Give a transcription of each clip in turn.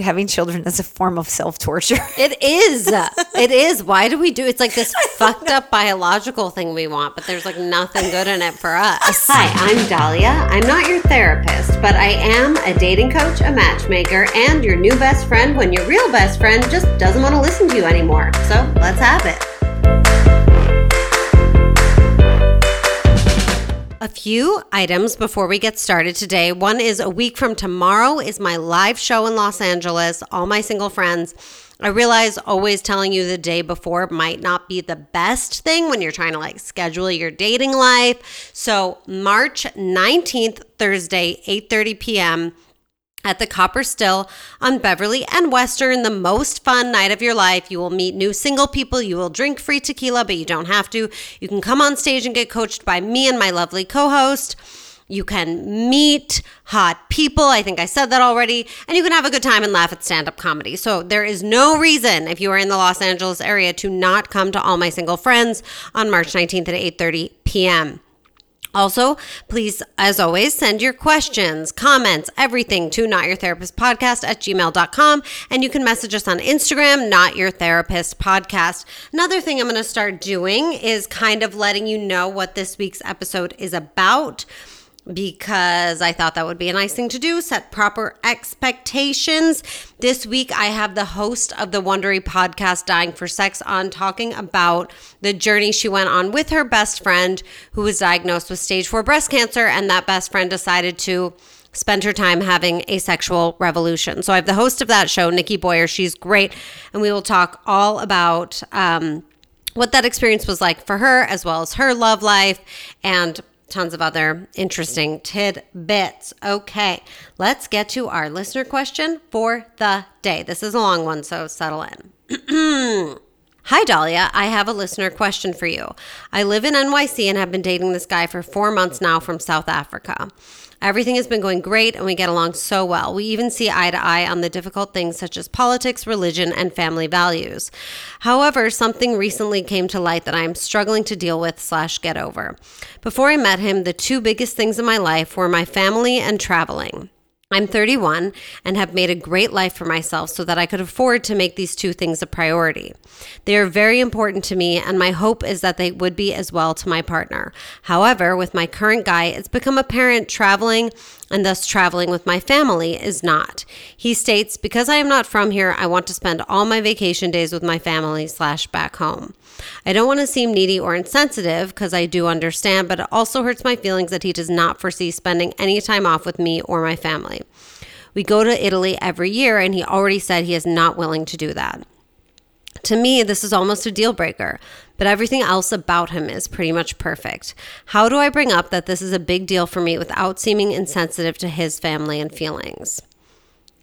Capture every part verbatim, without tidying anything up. having children is a form of self-torture. It is. It is. Why do we do it's like this fucked up biological thing we want, but there's like nothing good in it for us. Hi, I'm Dahlia. I'm not your therapist, but I am a dating coach, a matchmaker, and your new best friend when your real best friend just doesn't want to listen to you anymore. So let's have it. A few items before we get started today. One is a week from tomorrow is my live show in Los Angeles, All My Single Friends. I realize always telling you the day before might not be the best thing when you're trying to like schedule your dating life. So March nineteenth, Thursday, eight thirty p.m. at the Copper Still on Beverly and Western, the most fun night of your life. You will meet new single people. You will drink free tequila, but you don't have to. You can come on stage and get coached by me and my lovely co-host. You can meet hot people. I think I said that already. And you can have a good time and laugh at stand-up comedy. So there is no reason, if you are in the Los Angeles area, to not come to All My Single Friends on March nineteenth at eight thirty p.m. Also, please, as always, send your questions, comments, everything to notyourtherapistpodcast at gmail dot com. And you can message us on Instagram, notyourtherapistpodcast. Another thing I'm going to start doing is kind of letting you know what this week's episode is about, because I thought that would be a nice thing to do, set proper expectations. This week, I have the host of the Wondery podcast, Dying for Sex, on talking about the journey she went on with her best friend who was diagnosed with stage four breast cancer, and that best friend decided to spend her time having a sexual revolution. So I have the host of that show, Nikki Boyer. She's great, and we will talk all about um, what that experience was like for her, as well as her love life, and tons of other interesting tidbits. Okay, let's get to our listener question for the day. This is a long one, so settle in. Hi, Dahlia. I have a listener question for you. I live in N Y C and have been dating this guy for four months now from South Africa. Everything has been going great and we get along so well. We even see eye to eye on the difficult things such as politics, religion, and family values. However, something recently came to light that I am struggling to deal with slash get over. Before I met him, the two biggest things in my life were my family and traveling. I'm thirty-one and have made a great life for myself so that I could afford to make these two things a priority. They are very important to me, and my hope is that they would be as well to my partner. However, with my current guy, it's become apparent traveling and thus traveling with my family is not. He states, because I am not from here, I want to spend all my vacation days with my family slash back home. I don't want to seem needy or insensitive because I do understand, but it also hurts my feelings that he does not foresee spending any time off with me or my family. We go to Italy every year, and he already said he is not willing to do that. To me, this is almost a deal breaker, but everything else about him is pretty much perfect. How do I bring up that this is a big deal for me without seeming insensitive to his family and feelings?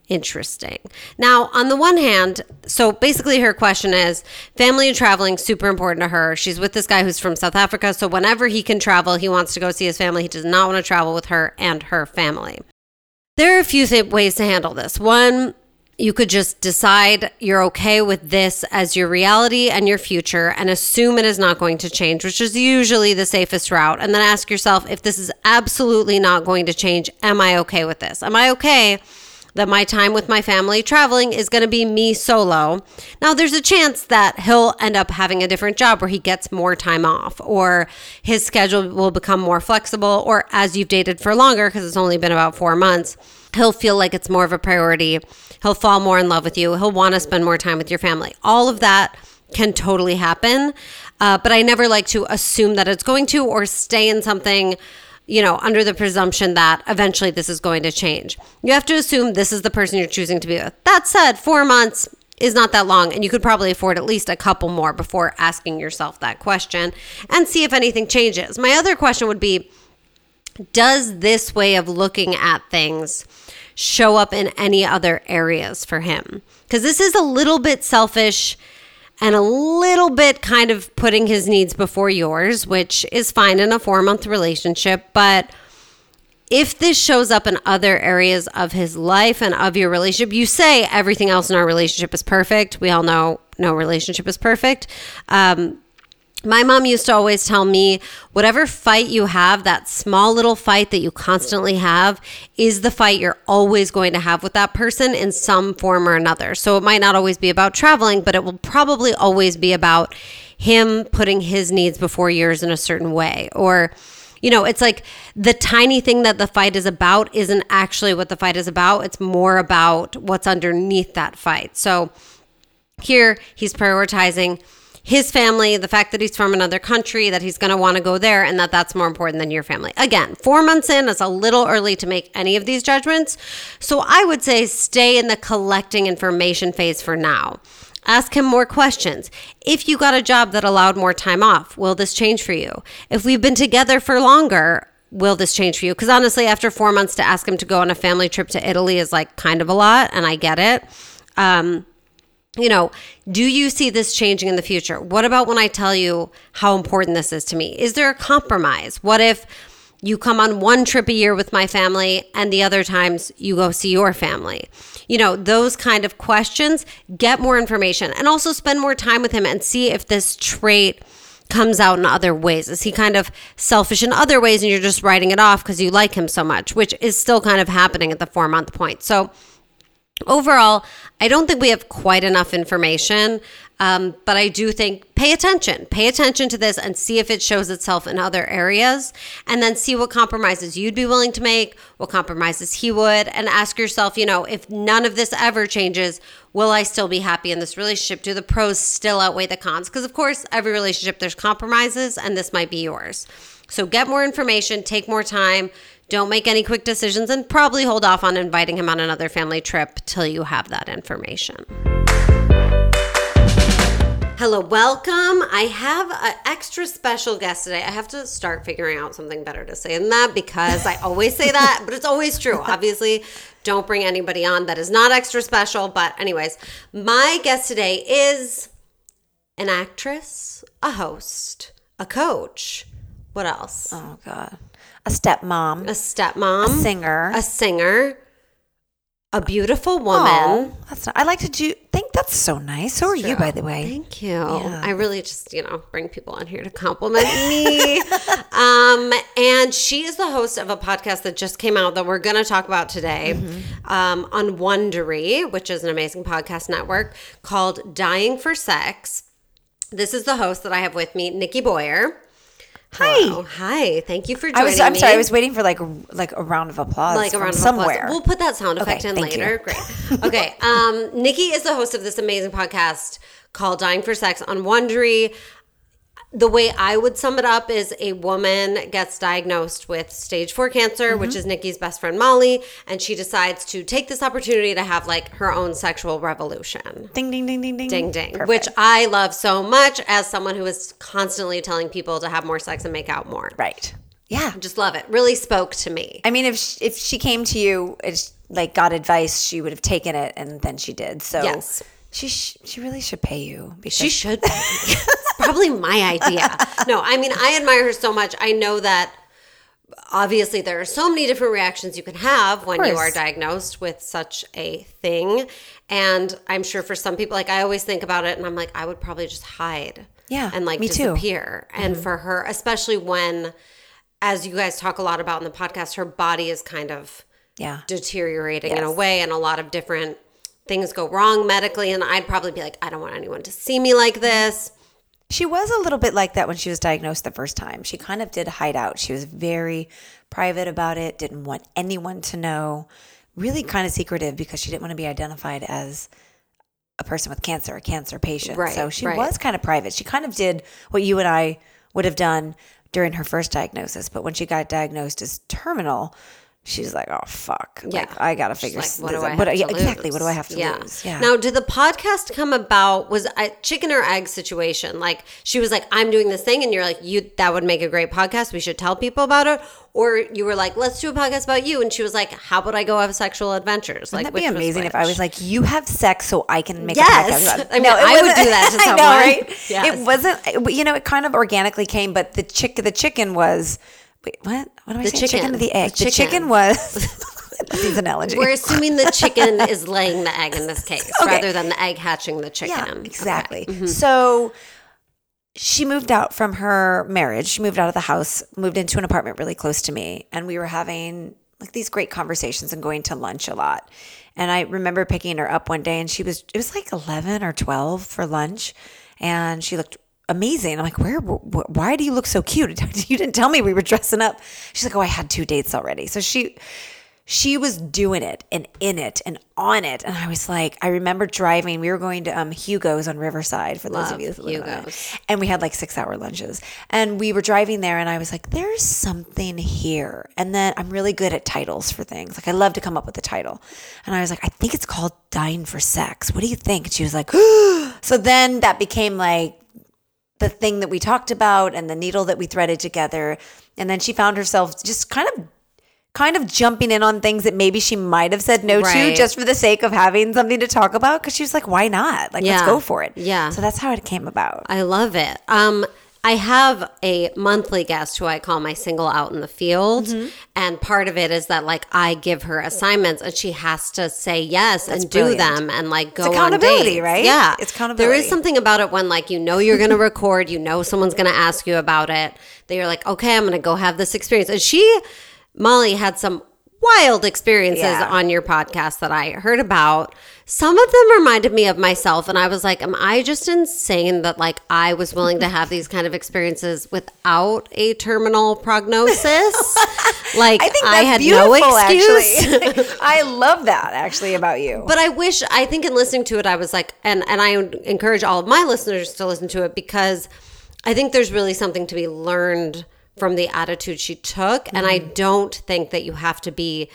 Interesting. Now, on the one hand, so basically her question is, family and traveling, super important to her. She's with this guy who's from South Africa, so whenever he can travel, he wants to go see his family. He does not want to travel with her and her family. There are a few th- ways to handle this. One, you could just decide you're okay with this as your reality and your future and assume it is not going to change, which is usually the safest route. And then ask yourself, if this is absolutely not going to change, am I okay with this? Am I okay that my time with my family traveling is going to be me solo? Now, there's a chance that he'll end up having a different job where he gets more time off, or his schedule will become more flexible, or as you've dated for longer, because it's only been about four months, he'll feel like it's more of a priority. He'll fall more in love with you. He'll want to spend more time with your family. All of that can totally happen, uh, but I never like to assume that it's going to, or stay in something, you know, under the presumption that eventually this is going to change. You have to assume this is the person you're choosing to be with. That said, four months is not that long, and you could probably afford at least a couple more before asking yourself that question and see if anything changes. My other question would be, does this way of looking at things show up in any other areas for him? Because this is a little bit selfish and a little bit kind of putting his needs before yours, which is fine in a four-month relationship. But if this shows up in other areas of his life and of your relationship, you say everything else in our relationship is perfect. We all know no relationship is perfect. Um, My mom used to always tell me, whatever fight you have, that small little fight that you constantly have is the fight you're always going to have with that person in some form or another. So it might not always be about traveling, but it will probably always be about him putting his needs before yours in a certain way. Or, you know, it's like the tiny thing that the fight is about isn't actually what the fight is about. It's more about what's underneath that fight. So here he's prioritizing his family, the fact that he's from another country, that he's going to want to go there, and that that's more important than your family. Again, four months in, it's a little early to make any of these judgments. So I would say stay in the collecting information phase for now. Ask him more questions. If you got a job that allowed more time off, will this change for you? If we've been together for longer, will this change for you? Because honestly, after four months to ask him to go on a family trip to Italy is like kind of a lot, and I get it. Um, You know, do you see this changing in the future? What about when I tell you how important this is to me? Is there a compromise? What if you come on one trip a year with my family and the other times you go see your family? You know, those kind of questions. Get more information and also spend more time with him and see if this trait comes out in other ways. Is he kind of selfish in other ways and you're just writing it off because you like him so much, which is still kind of happening at the four month point. So overall, I don't think we have quite enough information, um, but I do think pay attention. Pay attention to this and see if it shows itself in other areas, and then see what compromises you'd be willing to make, what compromises he would, and ask yourself, you know, if none of this ever changes, will I still be happy in this relationship? Do the pros still outweigh the cons? Because, of course, every relationship there's compromises, and this might be yours. So get more information, take more time, don't make any quick decisions, and probably hold off on inviting him on another family trip till you have that information. Hello, welcome. I have an extra special guest today. I have to start figuring out something better to say than that because I always say that, but it's always true. Obviously, don't bring anybody on that is not extra special. But anyways, my guest today is an actress, a host, a coach. What else? Oh, God. A stepmom. A stepmom. A singer. A singer. A beautiful woman. Oh, that's not, I like to do, think that's so nice. Who are you, by the way? Thank you. Yeah. I really just, you know, bring people on here to compliment me. um, and she is the host of a podcast that just came out that we're going to talk about today mm-hmm. um, on Wondery, which is an amazing podcast network called Dying for Sex. This is the host that I have with me, Nikki Boyer. Hi. Wow. Hi. Thank you for joining I was, I'm me. I'm sorry. I was waiting for like like a round of applause like a round from of applause. somewhere. We'll put that sound effect okay, in later. You. Great. Okay. um, Nikki is the host of this amazing podcast called Dying for Sex on Wondery. The way I would sum it up is a woman gets diagnosed with stage four cancer, mm-hmm. which is Nikki's best friend, Molly, and she decides to take this opportunity to have like her own sexual revolution. Ding, ding, ding, ding, ding. Ding, ding. Perfect. Which I love so much as someone who is constantly telling people to have more sex and make out more. Right. Yeah. Just love it. Really spoke to me. I mean, if she, if she came to you, it's like got advice, she would have taken it and then she did. So yes. She sh- she really should pay you. She should pay me. It's probably my idea. No, I mean, I admire her so much. I know that obviously there are so many different reactions you can have when you are diagnosed with such a thing. And I'm sure for some people, like I always think about it and I'm like, I would probably just hide. Yeah, and like me disappear. Too. And mm-hmm. for her, especially when, as you guys talk a lot about in the podcast, her body is kind of yeah. deteriorating yes. in a way, and a lot of different things go wrong medically, and I'd probably be like, I don't want anyone to see me like this. She was a little bit like that when she was diagnosed the first time. She kind of did hide out. She was very private about it, didn't want anyone to know, really kind of secretive because she didn't want to be identified as a person with cancer, a cancer patient. Right, so she right. was kind of private. She kind of did what you and I would have done during her first diagnosis, but when she got diagnosed as terminal, she's like, oh, fuck. Yeah. Like, I got to figure this out. Like, what do I have to lose? Exactly. What do I have to yeah. lose? Yeah. Now, did the podcast come about, was a chicken or egg situation? Like, she was like, I'm doing this thing. And you're like, you that would make a great podcast. We should tell people about it. Or you were like, let's do a podcast about you. And she was like, how about I go have sexual adventures? Wouldn't like, that be amazing if I was like, you have sex so I can make yes. a podcast about it? I mean, no, it I would do that to someone. I know, right? Yes. It wasn't, you know, it kind of organically came, but the chick, the chicken was... Wait, what? What do I say? Chicken. chicken to the egg. The chicken, the chicken was... That's an analogy. We're assuming the chicken is laying the egg in this case, okay. rather than the egg hatching the chicken. Yeah, exactly. Okay. Mm-hmm. So she moved out from her marriage. She moved out of the house, moved into an apartment really close to me. And we were having like these great conversations and going to lunch a lot. And I remember picking her up one day and she was, it was like eleven or twelve for lunch. And she looked amazing. I'm like, where, wh- why do you look so cute? You didn't tell me we were dressing up. She's like, oh, I had two dates already. So she, she was doing it and in it and on it. And I was like, I remember driving. We were going to um, Hugo's on Riverside, for those Love of you that live there. And we had like six hour lunches. And we were driving there and I was like, there's something here. And then I'm really good at titles for things. Like I love to come up with a title. And I was like, I think it's called Dying for Sex. What do you think? And she was like, so then that became like the thing that we talked about and the needle that we threaded together. And then she found herself just kind of kind of jumping in on things that maybe she might have said no right. to just for the sake of having something to talk about, because she was like, why not? Like, yeah. let's go for it. Yeah. So that's how it came about. I love it. Um, I have a monthly guest who I call my single out in the field. Mm-hmm. And part of it is that, like, I give her assignments and she has to say yes that's and brilliant. Do them and, like, go on dates. It's accountability, right? Yeah. It's accountability. There is something about it when, like, you know you're going to record, you know someone's going to ask you about it, that you're like, okay, I'm going to go have this experience. And she... Molly had some wild experiences yeah. on your podcast that I heard about. Some of them reminded me of myself. And I was like, am I just insane that like I was willing to have these kind of experiences without a terminal prognosis? Like I, think that's I had no excuse. I love that actually about you. But I wish, I think in listening to it, I was like, and, and I encourage all of my listeners to listen to it, because I think there's really something to be learned from the attitude she took. And mm-hmm. I don't think that you have to be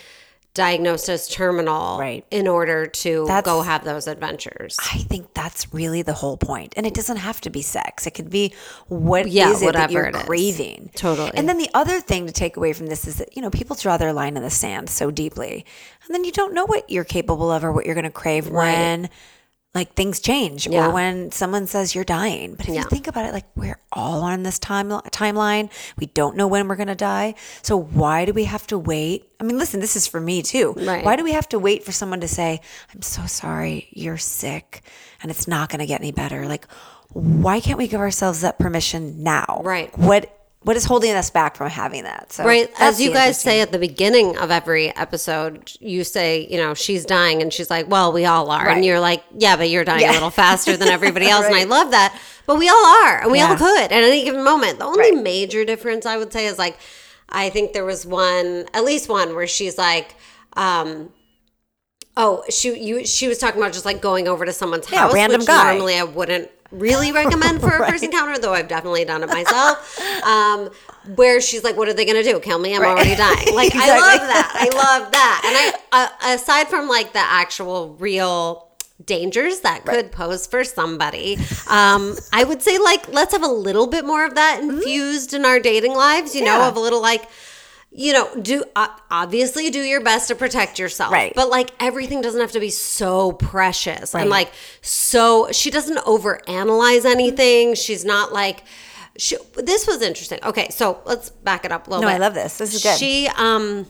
diagnosed as terminal right. in order to that's, go have those adventures. I think that's really the whole point. And it doesn't have to be sex. It could be what yeah, is it that you're it craving. Totally. And then the other thing to take away from this is that, you know, people draw their line in the sand so deeply. And then you don't know what you're capable of or what you're going to crave right. when like things change yeah. or when someone says you're dying. But if yeah. you think about it, like we're all on this time timeline. We don't know when we're going to die. So why do we have to wait? I mean, listen, this is for me too. Right. Why do we have to wait for someone to say, I'm so sorry, you're sick and it's not going to get any better? Like, why can't we give ourselves that permission now? Right. What What is holding us back from having that? So right. As you guys say at the beginning of every episode, you say, you know, she's dying and she's like, well, we all are. Right. And you're like, yeah, but you're dying yeah. a little faster than everybody else. Right. And I love that. But we all are. And we yeah. all could at any given moment. The only right. major difference I would say is like, I think there was one, at least one where she's like, um, oh, she you she was talking about just like going over to someone's yeah, house. Random which guy. Normally I wouldn't really recommend for a right. first encounter, though I've definitely done it myself, um where she's like, what are they gonna do, kill me? I'm right. already dying. Like exactly. I love that I love that and I uh, aside from like the actual real dangers that could right. pose for somebody, um I would say like let's have a little bit more of that infused mm-hmm. in our dating lives, you yeah. know, of a little like, you know, do uh, obviously do your best to protect yourself. Right. But like everything doesn't have to be so precious. Right. And like, so she doesn't overanalyze anything. She's not like, she, this was interesting. Okay. So let's back it up a little no, bit. No, I love this. This is good. She um,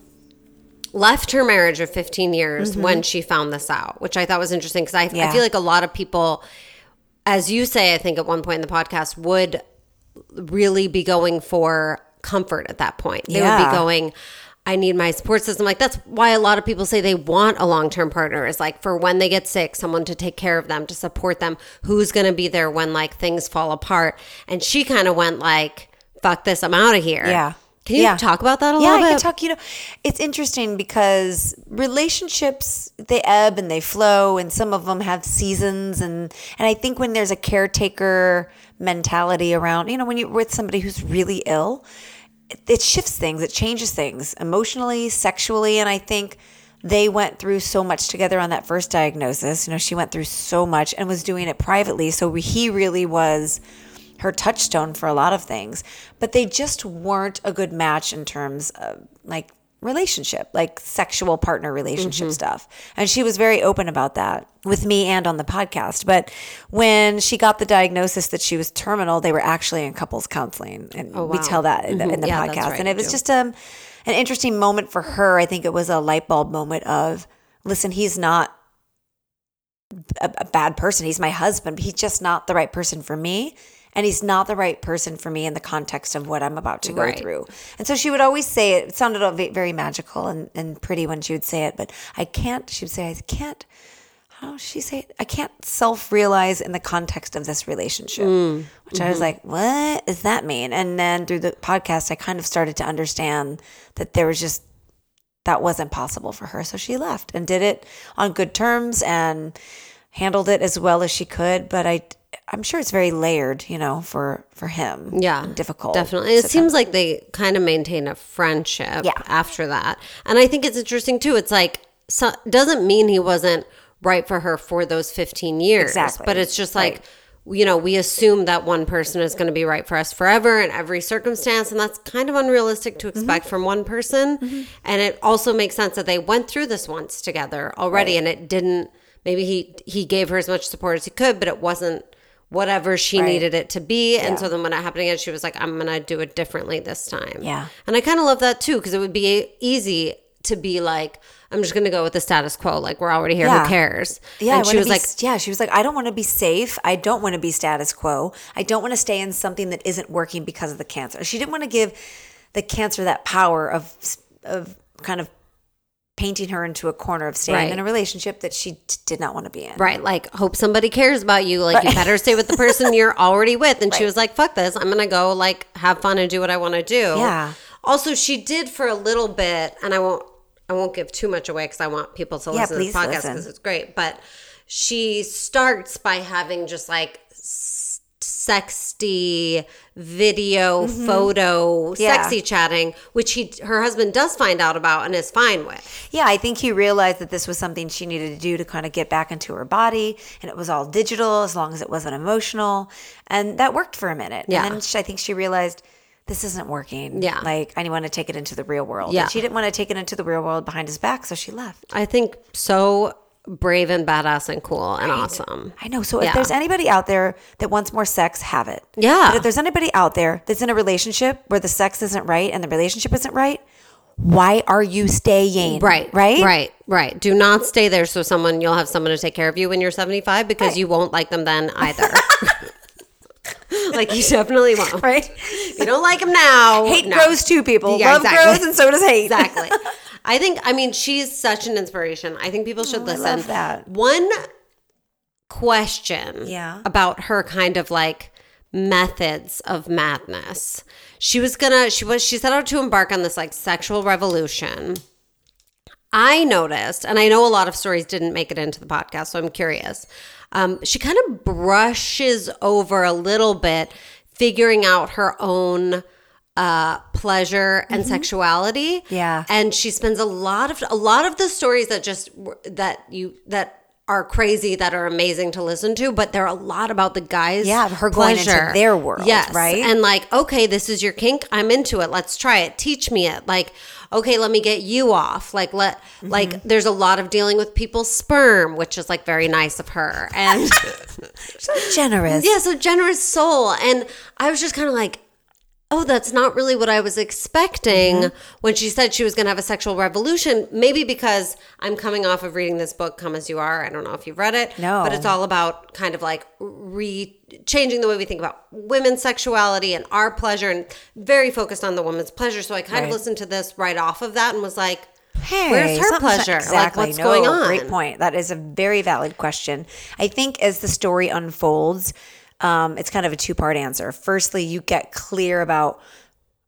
left her marriage of fifteen years mm-hmm. when she found this out, which I thought was interesting. Cause I, yeah. I feel like a lot of people, as you say, I think at one point in the podcast, would really be going for comfort at that point. They yeah. would be going, I need my support system. Like that's why a lot of people say they want a long-term partner, is like for when they get sick, someone to take care of them, to support them, who's going to be there when like things fall apart. And she kind of went like, fuck this, I'm out of here. Yeah. Can you yeah. talk about that a yeah, little bit? Yeah, I can talk, you know, it's interesting because relationships, they ebb and they flow and some of them have seasons. And, and I think when there's a caretaker mentality around, you know, when you're with somebody who's really ill, it shifts things. It changes things emotionally, sexually. And I think they went through so much together on that first diagnosis. You know, she went through so much and was doing it privately. So he really was her touchstone for a lot of things. But they just weren't a good match in terms of like relationship, like sexual partner relationship mm-hmm. stuff. And she was very open about that with me and on the podcast. But when she got the diagnosis that she was terminal, they were actually in couples counseling. And oh, wow. we tell that in the, mm-hmm. in the yeah, podcast. Right, and it was just um, an interesting moment for her. I think it was a light bulb moment of, listen, he's not a, a bad person. He's my husband, but he's just not the right person for me. and he's not the right person for me in the context of what I'm about to go right. through. And so she would always say it, it sounded very magical and, and pretty when she would say it, but I can't, she would say, I can't, how does she say it? I can't self-realize in the context of this relationship, mm. which mm-hmm. I was like, what does that mean? And then through the podcast, I kind of started to understand that there was just, that wasn't possible for her. So she left and did it on good terms and handled it as well as she could. But I, I'm sure it's very layered, you know, for, for him. Yeah. Difficult. Definitely. It seems like they kind of maintain a friendship yeah. after that. And I think it's interesting too. It's like, so, doesn't mean he wasn't right for her for those fifteen years. Exactly. But it's just like, right. you know, we assume that one person is going to be right for us forever in every circumstance. And that's kind of unrealistic to expect mm-hmm. from one person. Mm-hmm. And it also makes sense that they went through this once together already. Right. And it didn't, maybe he, he gave her as much support as he could, but it wasn't whatever she right. needed it to be. And yeah. so then when it happened again, she was like, I'm going to do it differently this time. Yeah. And I kind of love that too, because it would be easy to be like, I'm just going to go with the status quo. Like, we're already here. Yeah. Who cares? Yeah. And she was be, like, yeah, she was like, I don't want to be safe. I don't want to be status quo. I don't want to stay in something that isn't working because of the cancer. She didn't want to give the cancer that power of, of kind of painting her into a corner of staying right. in a relationship that she t- did not want to be in. Right. Like, hope somebody cares about you. Like, right. you better stay with the person you're already with. And right. she was like, fuck this. I'm going to go like have fun and do what I want to do. Yeah. Also, she did for a little bit, and I won't, I won't give too much away because I want people to yeah, listen to this podcast because it's great. But she starts by having just like s- sexy video, mm-hmm. photo, yeah. sexy chatting, which he, her husband does find out about and is fine with. Yeah, I think he realized that this was something she needed to do to kind of get back into her body. And it was all digital as long as it wasn't emotional. And that worked for a minute. Yeah. And then she, I think she realized – this isn't working. Yeah. Like, I want to take it into the real world. Yeah. And she didn't want to take it into the real world behind his back, so she left. I think so brave and badass and cool and right. awesome. I know. So yeah. if there's anybody out there that wants more sex, have it. Yeah. But if there's anybody out there that's in a relationship where the sex isn't right and the relationship isn't right, why are you staying? Right. Right? Right. Right. Do not stay there so someone, you'll have someone to take care of you when you're seventy-five because right. you won't like them then either. Like, you definitely won't. Right? You don't like him now. Hate no. grows too, people. Yeah, love exactly. grows, and so does hate. Exactly. I think, I mean, she's such an inspiration. I think people should oh, listen. I love that. One question yeah. about her kind of like methods of madness. She was gonna, she was, she set out to embark on this like sexual revolution. I noticed, and I know a lot of stories didn't make it into the podcast, so I'm curious. Um, she kind of brushes over a little bit figuring out her own uh, pleasure and mm-hmm. sexuality. Yeah. And she spends a lot of a lot of the stories that just that you that are crazy, that are amazing to listen to, but they're a lot about the guys. Yeah, her pleasure. Going into their world. Yes. Right. And like, okay, this is your kink. I'm into it. Let's try it. Teach me it. Like, okay, let me get you off. Like, let mm-hmm. like, there's a lot of dealing with people's sperm, which is like very nice of her. And so generous. Yeah, so generous soul. And I was just kind of like, oh, that's not really what I was expecting mm-hmm. when she said she was going to have a sexual revolution. Maybe because I'm coming off of reading this book, Come As You Are. I don't know if you've read it. No. But it's all about kind of like re changing the way we think about women's sexuality and our pleasure, and very focused on the woman's pleasure. So I kind right. of listened to this right off of that and was like, hey, where's her pleasure? Exactly. Like, what's no, going on? Great point. That is a very valid question. I think as the story unfolds, Um, it's kind of a two-part answer. Firstly, you get clear about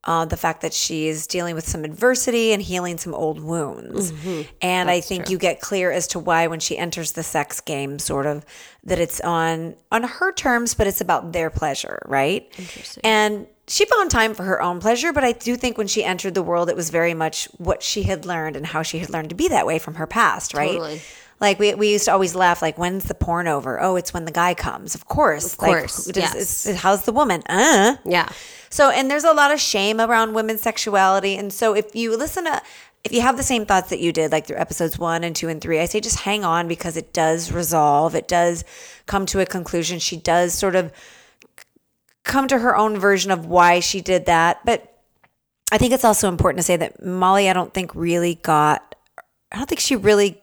uh, the fact that she is dealing with some adversity and healing some old wounds. Mm-hmm. And That's I think true. You get clear as to why when she enters the sex game, sort of, that it's on, on her terms, but it's about their pleasure, right? Interesting. And she found time for her own pleasure, but I do think when she entered the world, it was very much what she had learned and how she had learned to be that way from her past, right? Totally. Like, we we used to always laugh, like, when's the porn over? Oh, it's when the guy comes. Of course. Of course. Like, yes. is, is, how's the woman? Uh. Yeah. So, and there's a lot of shame around women's sexuality. And so if you listen to, if you have the same thoughts that you did, like through episodes one and two and three, I say just hang on, because it does resolve. It does come to a conclusion. She does sort of come to her own version of why she did that. But I think it's also important to say that Molly, I don't think really got, I don't think she really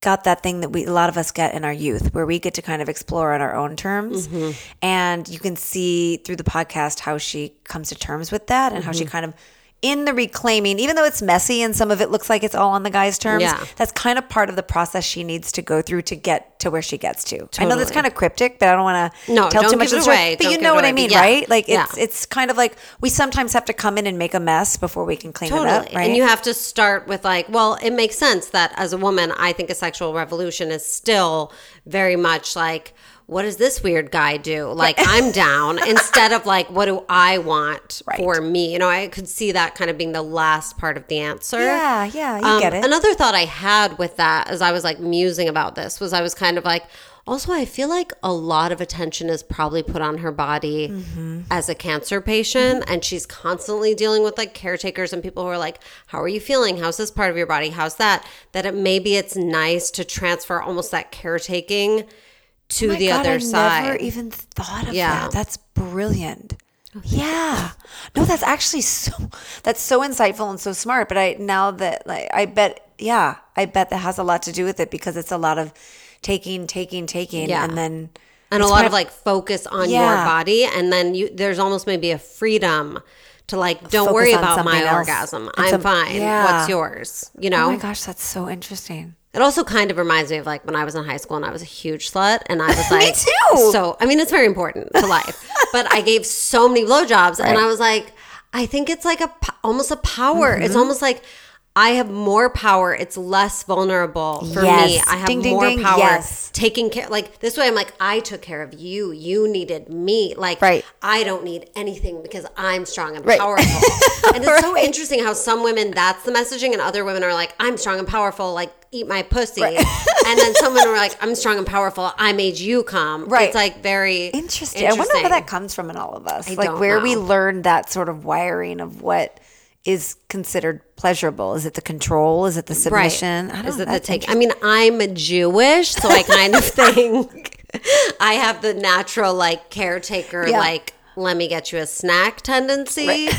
got that thing that we, a lot of us get in our youth, where we get to kind of explore on our own terms. Mm-hmm. And you can see through the podcast how she comes to terms with that and mm-hmm. how she kind of, in the reclaiming, even though it's messy and some of it looks like it's all on the guy's terms, yeah. that's kind of part of the process she needs to go through to get to where she gets to. Totally. I know that's kind of cryptic, but I don't want to no, tell too much of the story. But don't you know what I mean, yeah. right? Like yeah. it's it's kind of like we sometimes have to come in and make a mess before we can clean totally. It up, right? And you have to start with like, well, it makes sense that as a woman, I think a sexual revolution is still very much like, what does this weird guy do? Like, I'm down. Instead of like, what do I want right. for me? You know, I could see that kind of being the last part of the answer. Yeah, yeah, you um, get it. Another thought I had with that as I was like musing about this was I was kind of like, also, I feel like a lot of attention is probably put on her body mm-hmm. as a cancer patient. Mm-hmm. And she's constantly dealing with like caretakers and people who are like, how are you feeling? How's this part of your body? How's that? That it maybe it's nice to transfer almost that caretaking to oh the God, other I side. I never even thought of yeah. that. That's brilliant. Oh, yeah. No, that's actually so, that's so insightful and so smart. But I, now that like, I bet, yeah, I bet that has a lot to do with it because it's a lot of taking, taking, taking. Yeah. And then. And a lot of like focus on yeah. your body. And then you, there's almost maybe a freedom to like, don't focus worry about my else. Orgasm. It's I'm a, fine. Yeah. What's yours? You know? Oh my gosh, that's so interesting. It also kind of reminds me of like when I was in high school and I was a huge slut and I was like, me too. So, I mean, it's very important to life, but I gave so many blowjobs right. and I was like, I think it's like a, almost a power. Mm-hmm. It's almost like I have more power. It's less vulnerable for yes. me. I have ding, more ding, ding. Power yes. taking care. Like this way, I'm like, I took care of you. You needed me. Like right. I don't need anything because I'm strong and right. powerful. And it's right. so interesting how some women, that's the messaging. And other women are like, I'm strong and powerful. Like, eat my pussy. Right. And then someone were like, I'm strong and powerful. I made you come. Right. It's like very interesting. interesting. I wonder where that comes from in all of us. I like where know. We learned that sort of wiring of what is considered pleasurable. Is it the control? Is it the submission? Right. I don't is know, it the take? I mean, I'm Jewish, so I kind of think I have the natural like caretaker, yeah. like let me get you a snack tendency. Right.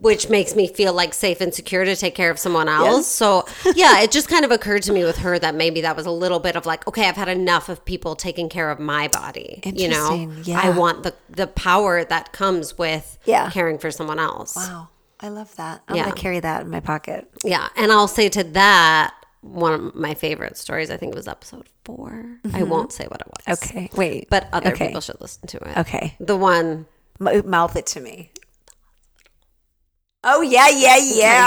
Which makes me feel like safe and secure to take care of someone else. Yes. So yeah, it just kind of occurred to me with her that maybe that was a little bit of like, okay, I've had enough of people taking care of my body. You know, yeah. I want the, the power that comes with yeah. caring for someone else. Wow. I love that. I'm yeah. going to carry that in my pocket. Yeah. And I'll say to that, one of my favorite stories, I think it was episode four. Mm-hmm. I won't say what it was. Okay. Wait. But other okay. people should listen to it. Okay. The one. M- mouth it to me. Oh, yeah, yeah, yeah.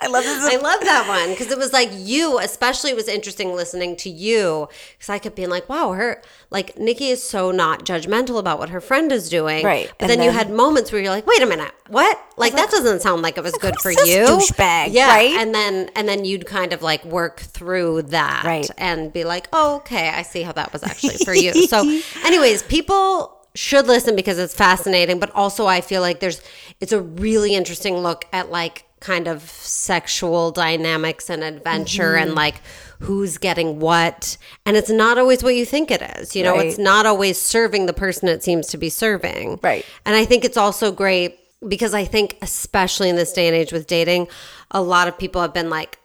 I love this. I love that one because it was like you, especially it was interesting listening to you because I kept being like, wow, her, like Nikki is so not judgmental about what her friend is doing. Right. But then, then you had moments where you're like, wait a minute, what? Like that, that doesn't sound like it was good for you. Douchebag, yeah. Right? And then, and then you'd kind of like work through that right. and be like, oh, okay, I see how that was actually for you. So anyways, people should listen because it's fascinating, but also I feel like there's it's a really interesting look at like kind of sexual dynamics and adventure mm-hmm. and like who's getting what, and it's not always what you think it is, you know right. it's not always serving the person it seems to be serving right. And I think it's also great because I think especially in this day and age with dating, a lot of people have been like,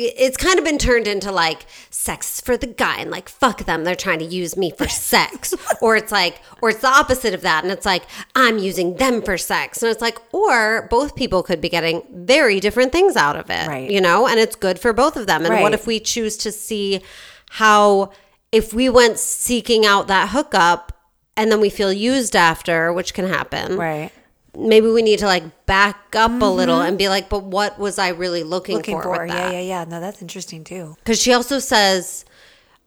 it's kind of been turned into like sex for the guy and like fuck them, they're trying to use me for sex. Or it's like, or it's the opposite of that and it's like I'm using them for sex. And it's like, or both people could be getting very different things out of it, right. you know, and it's good for both of them. And right. what if we choose to see how, if we went seeking out that hookup and then we feel used after, which can happen. Right. Maybe we need to like back up mm-hmm. a little and be like, but what was I really looking, looking for, for with that? Yeah, yeah, yeah. No, that's interesting too. Because she also says,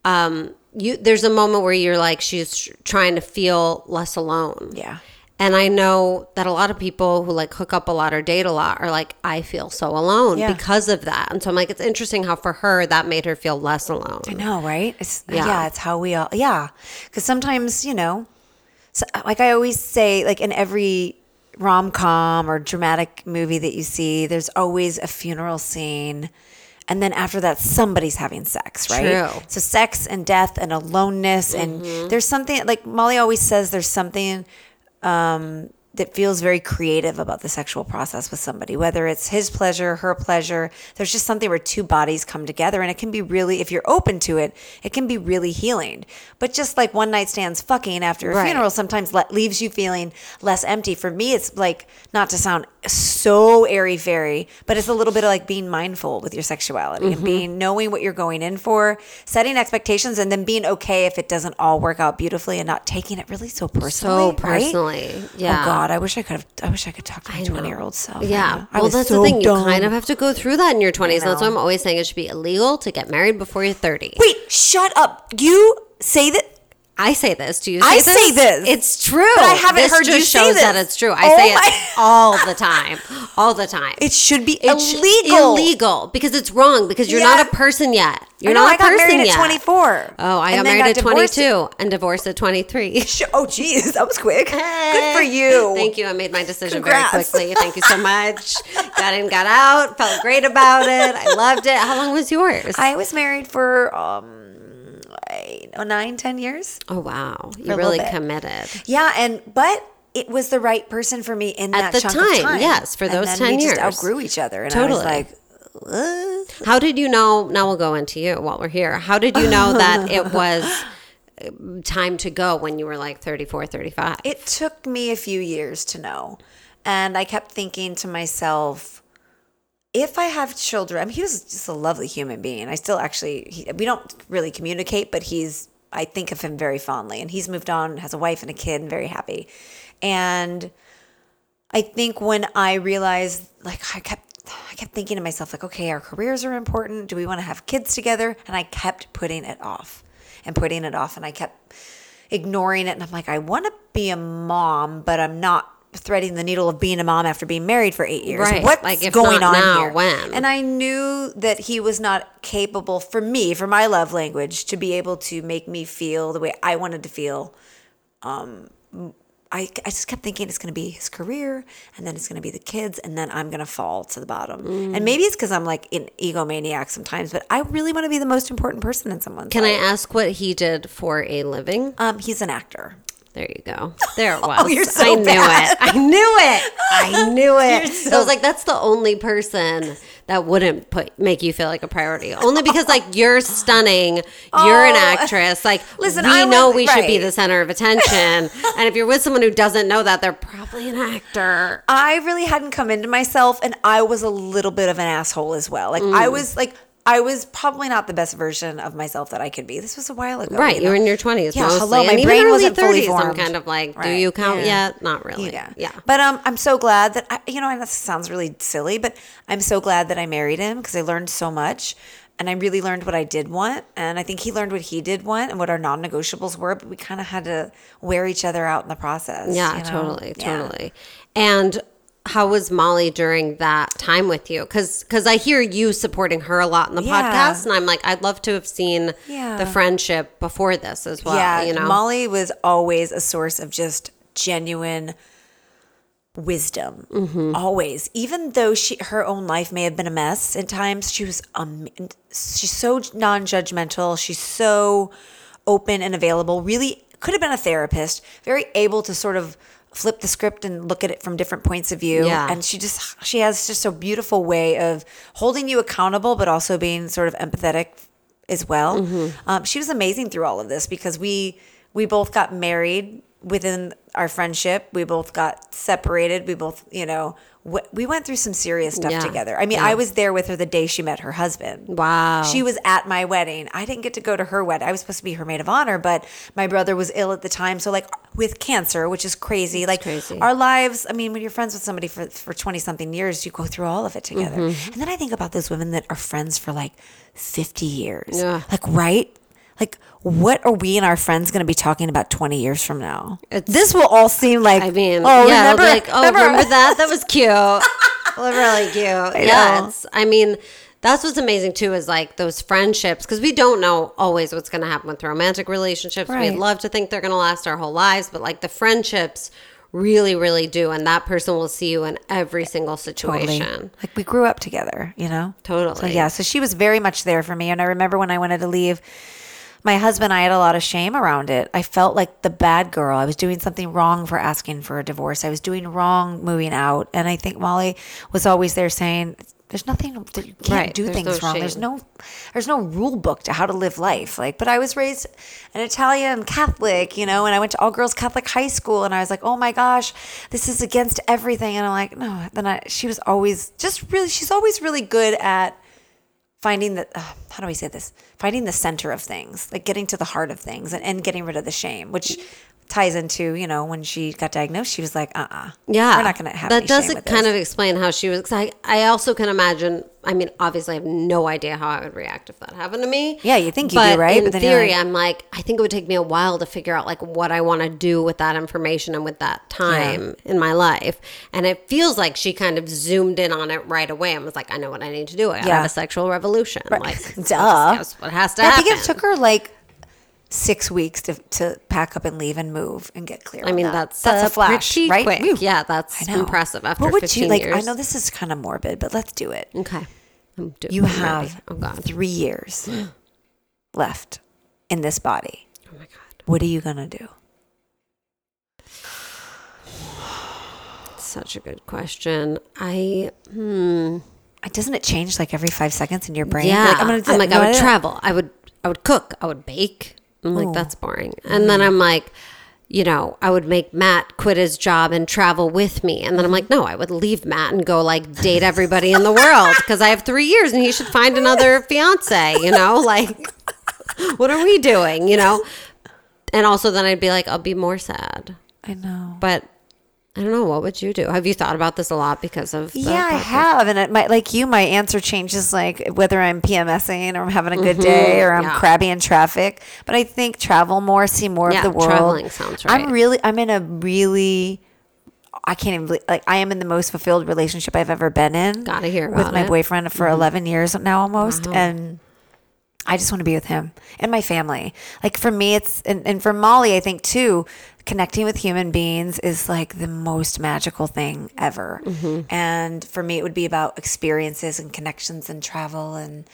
um, you there's a moment where you're like, she's trying to feel less alone. Yeah. And I know that a lot of people who like hook up a lot or date a lot are like, I feel so alone yeah. because of that. And so I'm like, it's interesting how for her that made her feel less alone. I know, right? It's, yeah. yeah, it's how we all, yeah. Because sometimes, you know, so, like I always say, like in every rom-com or dramatic movie that you see, there's always a funeral scene. And then after that, somebody's having sex, right? True. So sex and death and aloneness. Mm-hmm. And there's something, like Molly always says, there's something um, that feels very creative about the sexual process with somebody, whether it's his pleasure, her pleasure. There's just something where two bodies come together, and it can be really, if you're open to it, it can be really healing. But just like one night stands fucking after a right. funeral sometimes le- leaves you feeling less empty. For me, it's like, not to sound so airy-fairy, but it's a little bit of like being mindful with your sexuality mm-hmm. and being, knowing what you're going in for, setting expectations, and then being okay if it doesn't all work out beautifully and not taking it really so personally. So personally, right? Yeah. Oh God. I wish I could have, I wish I could talk to my twenty-year-old self. Yeah. I well, that's so the thing. Dumb. You kind of have to go through that in your twenties. That's why I'm always saying it should be illegal to get married before you're thirty. Wait, shut up. You say that. I say this. Do you say I this? I say this. It's true. But I haven't this heard you say this. This just shows that it's true. I oh say my- it all the time. All the time. It should be it's illegal. Illegal. Because it's wrong. Because you're yeah. not a person yet. You're no, not I a person yet. I got married at twenty-four. Oh, I got married got at twenty-two at- and divorced at twenty-three. Oh, geez. That was quick. Hey. Good for you. Thank you. I made my decision Congrats. very quickly. Thank you so much. Got in, got out. Felt great about it. I loved it. How long was yours? I was married for... um. Oh, nine, ten years. Oh, wow. You really committed. Yeah. And, but it was the right person for me in that chunk of time. At the time. Yes. For those ten years. And then we just outgrew each other. And totally. I was like, ugh. How did you know? Now we'll go into you while we're here. How did you know that it was time to go when you were like thirty-four, thirty-five? It took me a few years to know. And I kept thinking to myself, if I have children, I mean, he was just a lovely human being. I still actually, he, we don't really communicate, but he's, I think of him very fondly. And he's moved on, has a wife and a kid, and very happy. And I think when I realized, like, I kept, I kept thinking to myself, like, okay, our careers are important. Do we want to have kids together? And I kept putting it off and putting it off. And I kept ignoring it. And I'm like, I want to be a mom, but I'm not threading the needle of being a mom after being married for eight years. Right. What's like if going not on now, here? When? And I knew that he was not capable, for me, for my love language, to be able to make me feel the way I wanted to feel. Um, I, I just kept thinking it's going to be his career, and then it's going to be the kids, and then I'm going to fall to the bottom. Mm. And maybe it's because I'm like an egomaniac sometimes, but I really want to be the most important person in someone's Can life. Can I ask what he did for a living? Um, he's an actor. There you go. There it was. Oh, you're so I knew bad. it. I knew it. I knew it. So I was like, that's the only person that wouldn't put make you feel like a priority. Only because like you're stunning. Oh. You're an actress. Like listen, we I know was, we right. should be the center of attention. And if you're with someone who doesn't know that, they're probably an actor. I really hadn't come into myself, and I was a little bit of an asshole as well. Like mm. I was like. I was probably not the best version of myself that I could be. This was a while ago. Right. You know? You're in your twenties. Yeah. Mostly. Hello. My and brain wasn't fully formed. I'm kind of like, right. do you count yeah. yet? Not really. Yeah. yeah. But um, I'm so glad that, I, you know, and that sounds really silly, but I'm so glad that I married him because I learned so much. And I really learned what I did want. And I think he learned what he did want and what our non-negotiables were. But we kind of had to wear each other out in the process. Yeah, you know? totally. Totally. Yeah. And how was Molly during that time with you? Because because I hear you supporting her a lot in the yeah. podcast, and I'm like, I'd love to have seen yeah. the friendship before this as well. Yeah, you know? Molly was always a source of just genuine wisdom, mm-hmm. always. Even though she her own life may have been a mess at times, she was um, she's so non-judgmental. She's so open and available. Really could have been a therapist. Very able to sort of flip the script and look at it from different points of view. Yeah. And she just, she has just a beautiful way of holding you accountable, but also being sort of empathetic as well. Mm-hmm. Um, she was amazing through all of this because we, we both got married within our friendship. We both got separated. We both, you know, w- we went through some serious stuff yeah. together. I mean, yeah. I was there with her the day she met her husband. Wow. She was at my wedding. I didn't get to go to her wedding. I was supposed to be her maid of honor, but my brother was ill at the time. So like with cancer, which is crazy. It's like crazy. Our lives, I mean, when you're friends with somebody for, for twenty something years, you go through all of it together. Mm-hmm. And then I think about those women that are friends for like fifty years, yeah. like, right? Like, what are we and our friends going to be talking about twenty years from now? It's, this will all seem like, I mean, oh, yeah, remember, like, oh, remember, remember that? That was cute. Really cute. I yeah. It's, I mean, that's what's amazing, too, is like those friendships, because we don't know always what's going to happen with romantic relationships. Right. We'd love to think they're going to last our whole lives, but like the friendships really, really do. And that person will see you in every single situation. Totally. Like we grew up together, you know? Totally. So, yeah. So she was very much there for me. And I remember when I wanted to leave my husband, I had a lot of shame around it. I felt like the bad girl. I was doing something wrong for asking for a divorce. I was doing wrong moving out. And I think Molly was always there saying, there's nothing, you can't right. do there's things no wrong. Shame. There's no, there's no rule book to how to live life. Like, but I was raised an Italian Catholic, you know, and I went to all girls Catholic high school, and I was like, oh my gosh, this is against everything. And I'm like, no. Then I, she was always just really, she's always really good at finding the, uh, how do I say this? Finding the center of things, like getting to the heart of things, and, and getting rid of the shame, which ties into, you know, when she got diagnosed, she was like, uh-uh. Yeah. We're not going to have that. That doesn't kind of explain how she was. I, I also can imagine, I mean, obviously I have no idea how I would react if that happened to me. Yeah, you think you do, right? In but in theory, like, I'm like, I think it would take me a while to figure out like what I want to do with that information and with that time yeah. in my life. And it feels like she kind of zoomed in on it right away and was like, I know what I need to do. I yeah. have a sexual revolution. Right. Like, duh. That's what has to yeah, happen. I think it took her like six weeks to, to pack up and leave and move and get clear. I mean, that. that's that's uh, a flash, right? Quick. Yeah, that's impressive. After what would fifteen you, like, years, I know this is kind of morbid, but let's do it. Okay, I'm doing. You I'm have oh, God. three years left in this body. Oh my God! What are you gonna do? That's such a good question. I hmm. Doesn't it change like every five seconds in your brain? Yeah, like, I'm, gonna do I'm like, I would travel. I would, I would cook. I would bake. I'm like, Ooh. that's boring. And mm. then I'm like, you know, I would make Matt quit his job and travel with me. And then I'm like, no, I would leave Matt and go like date everybody in the world because I have three years and he should find another fiance, you know, like what are we doing, you know? And also then I'd be like, I'll be more sad. I know. But I don't know. What would you do? Have you thought about this a lot because of? The yeah, podcast? I have. And it might, like you, my answer changes like whether I'm PMSing or I'm having a good mm-hmm. day or I'm yeah. crabby in traffic. But I think travel more, see more yeah, of the world. Traveling sounds right. I'm really, I'm in a really, I can't even believe, like I am in the most fulfilled relationship I've ever been in. Gotta hear about With my it. boyfriend for mm-hmm. eleven years now almost. Wow. And I just want to be with him and my family. Like for me, it's, and, and for Molly, I think too, connecting with human beings is like the most magical thing ever. Mm-hmm. And for me, it would be about experiences and connections and travel and,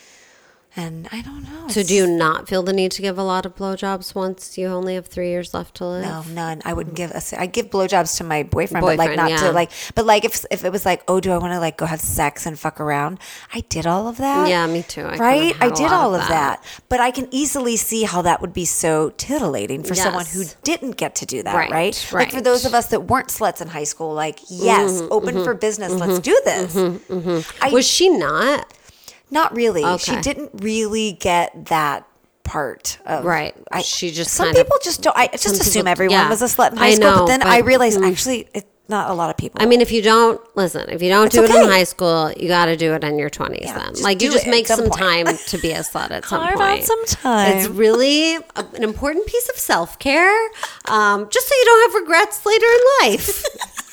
and I don't know. So do you not feel the need to give a lot of blowjobs once you only have three years left to live? No, none. I wouldn't give a, I give blowjobs to my boyfriend, boyfriend but like not yeah. to like, but like if, if it was like, oh, do I want to like go have sex and fuck around? I did all of that. Yeah, me too. I right? I did all of that. that. But I can easily see how that would be so titillating for yes. someone who didn't get to do that, right, right? Right. Like for those of us that weren't sluts in high school, like, yes, mm-hmm, open mm-hmm, for business. Mm-hmm, let's do this. Mm-hmm, mm-hmm. I, was she not? Not really. Okay. She didn't really get that part of right. I, she just some people of, just don't. I just assume people, everyone yeah. was a slut in high I school, know, but then but, I realized mm. actually it's not a lot of people. I mean, if you don't listen, if you don't it's do okay. it in high school, you got to do it in your twenties. Yeah, then, like you just make some, some time to be a slut at some point. Carve out some time. It's really a, an important piece of self care, um, just so you don't have regrets later in life.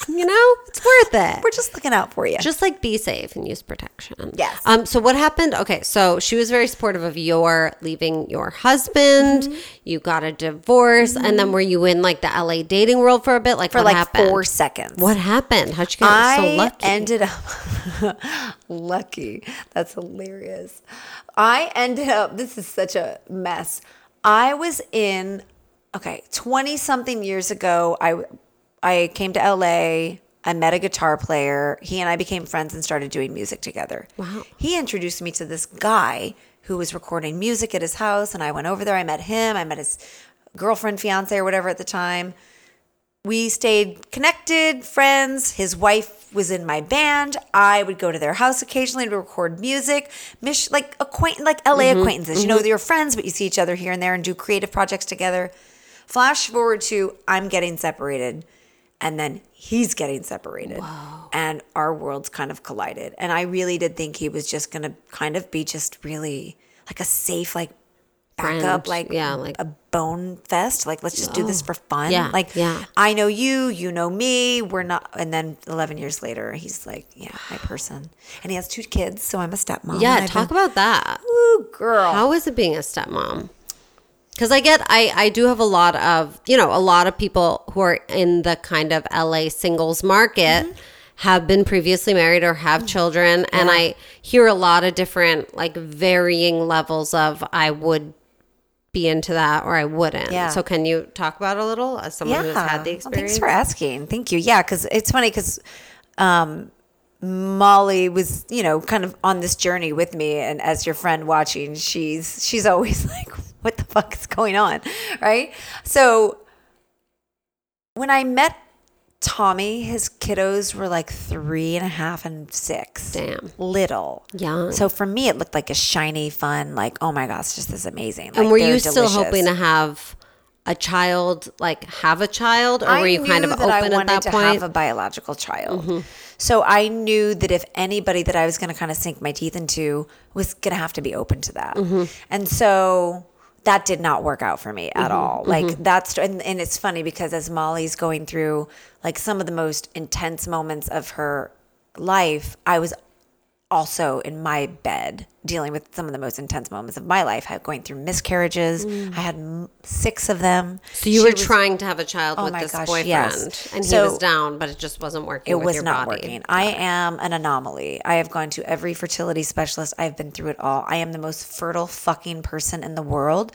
You know, it's worth it. We're just looking out for you. Just like be safe and use protection. Yes. Um. So what happened? Okay. So she was very supportive of your leaving your husband. Mm-hmm. You got a divorce, mm-hmm. and then were you in like the L A dating world for a bit? Like for what like happened? four seconds. What happened? How'd you get I so lucky? I ended up lucky. That's hilarious. I ended up. This is such a mess. I was in. Okay, twenty something years ago. I. I came to L A, I met a guitar player. He and I became friends and started doing music together. Wow. He introduced me to this guy who was recording music at his house, and I went over there, I met him, I met his girlfriend, fiance, or whatever at the time. We stayed connected, friends. His wife was in my band. I would go to their house occasionally to record music. Mich- like acquaint- like L A mm-hmm. acquaintances. Mm-hmm. You know, they're friends, but you see each other here and there and do creative projects together. Flash forward to I'm getting separated. And then he's getting separated. Whoa. And our worlds kind of collided. And I really did think he was just going to kind of be just really like a safe, like backup, Friend. like, yeah, like a bone fest. Like, let's just oh. do this for fun. Yeah. Like, yeah. I know you, you know me. We're not. And then eleven years later, he's like, yeah, my person. And he has two kids. So I'm a stepmom. Yeah. Talk been, about that. Ooh, girl. How is it being a stepmom? Because I get, I, I do have a lot of, you know, a lot of people who are in the kind of L A singles market mm-hmm. have been previously married or have mm-hmm. children. Yeah. And I hear a lot of different, like varying levels of I would be into that or I wouldn't. Yeah. So can you talk about it a little as someone yeah. who's had the experience? Well, thanks for asking. Thank you. Yeah, because it's funny because um, Molly was, you know, kind of on this journey with me. And as your friend watching, she's she's always like, what the fuck is going on? Right? So when I met Tommy, his kiddos were like three and a half and six. Damn. Little. Young. So for me, it looked like a shiny, fun, like, oh my gosh, just this is amazing. Like, and were you still delicious. Hoping to have a child, like have a child? Or I were you kind of open I at that to point? I wanted to have a biological child. Mm-hmm. So I knew that if anybody that I was going to kind of sink my teeth into was going to have to be open to that. Mm-hmm. And so that did not work out for me at mm-hmm, all. Like mm-hmm. that's, and, and it's funny because as Molly's going through like some of the most intense moments of her life, I was also in my bed dealing with some of the most intense moments of my life. I was going through miscarriages. Mm. I had six of them. So you she were was, trying to have a child oh with this gosh, boyfriend yes. and so he was down, but it just wasn't working. It with was your not body. Working. Got I it. am an anomaly. I have gone to every fertility specialist. I've been through it all. I am the most fertile fucking person in the world,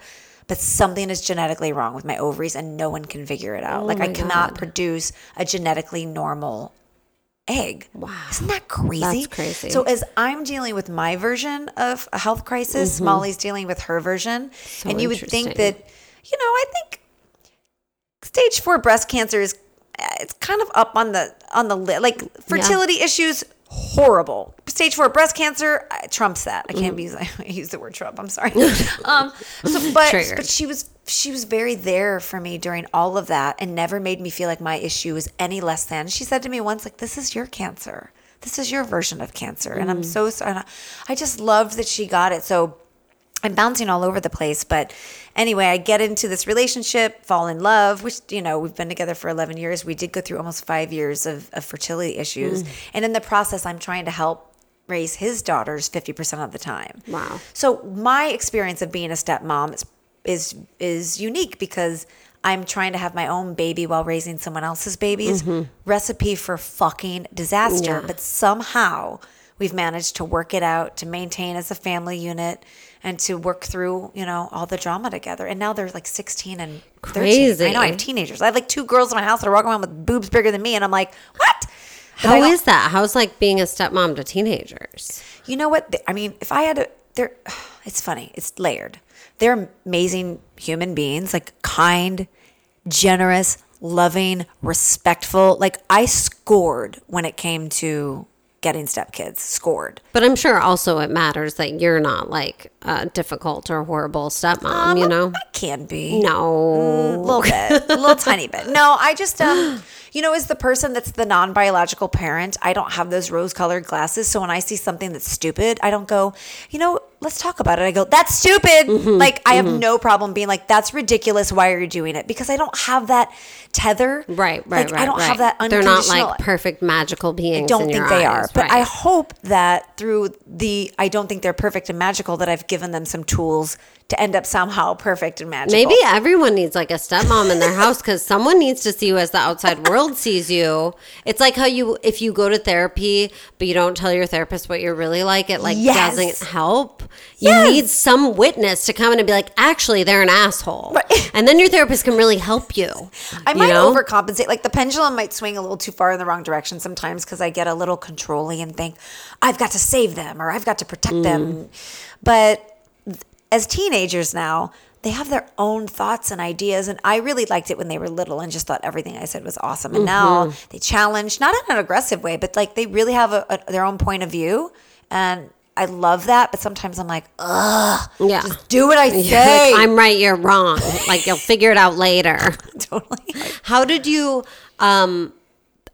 but something is genetically wrong with my ovaries and no one can figure it out. Oh like I cannot God. produce a genetically normal egg. Wow. Isn't that crazy? That's crazy. So as I'm dealing with my version of a health crisis, mm-hmm. Molly's dealing with her version. So and you would think that, you know, I think stage four breast cancer is, it's kind of up on the, on the list. Like fertility yeah. issues, horrible. Stage four breast cancer I, trumps that. I can't mm. use, I use the word Trump. I'm sorry. um, so, but, but she was, she was very there for me during all of that and never made me feel like my issue was any less than. She said to me once, like, this is your cancer. This is your version of cancer. Mm. And I'm so sorry. And I just loved that she got it. So I'm bouncing all over the place. But anyway, I get into this relationship, fall in love, which, you know, we've been together for eleven years. We did go through almost five years of, of fertility issues. Mm. And in the process, I'm trying to help raise his daughters fifty percent of the time. Wow. So my experience of being a stepmom is is is unique because I'm trying to have my own baby while raising someone else's babies. Mm-hmm. Recipe for fucking disaster. Yeah. But somehow we've managed to work it out, to maintain as a family unit and to work through, you know, all the drama together. And now they're like sixteen and Crazy. thirteen. I know, I have teenagers. I have like two girls in my house that are walking around with boobs bigger than me and I'm like, what? But How is that? How's like being a stepmom to teenagers? You know what? I mean, if I had a, they're, it's funny. It's layered. They're amazing human beings, like kind, generous, loving, respectful. Like I scored when it came to getting stepkids, scored. But I'm sure also it matters that you're not like a difficult or horrible stepmom, um, you know? I can be. No. A mm, little bit, a little tiny bit. No, I just, um, you know, as the person that's the non-biological parent, I don't have those rose-colored glasses. So when I see something that's stupid, I don't go, you know, let's talk about it. I go, that's stupid. Mm-hmm, like I mm-hmm. have no problem being like, that's ridiculous. Why are you doing it? Because I don't have that tether. Right, right, like, right. I don't right. have that unconditional. They're not like perfect magical beings. I don't in think your they eyes. Are. But right. I hope that through the, I don't think they're perfect and magical, that I've given them some tools to end up somehow perfect and magical. Maybe everyone needs like a stepmom in their house because someone needs to see you as the outside world sees you. It's like how you, if you go to therapy, but you don't tell your therapist what you're really like, it like yes. doesn't help. You yes. need some witness to come in and be like, actually, they're an asshole. Right. And then your therapist can really help you. I you might know? overcompensate. Like the pendulum might swing a little too far in the wrong direction sometimes because I get a little controlling and think, I've got to save them or I've got to protect mm. them. But as teenagers now, they have their own thoughts and ideas. And I really liked it when they were little and just thought everything I said was awesome. And mm-hmm. now they challenge, not in an aggressive way, but like they really have a, a, their own point of view. And I love that. But sometimes I'm like, ugh, yeah. just do what I say. Like, I'm right, you're wrong. Like you'll figure it out later. Totally. How did you, um,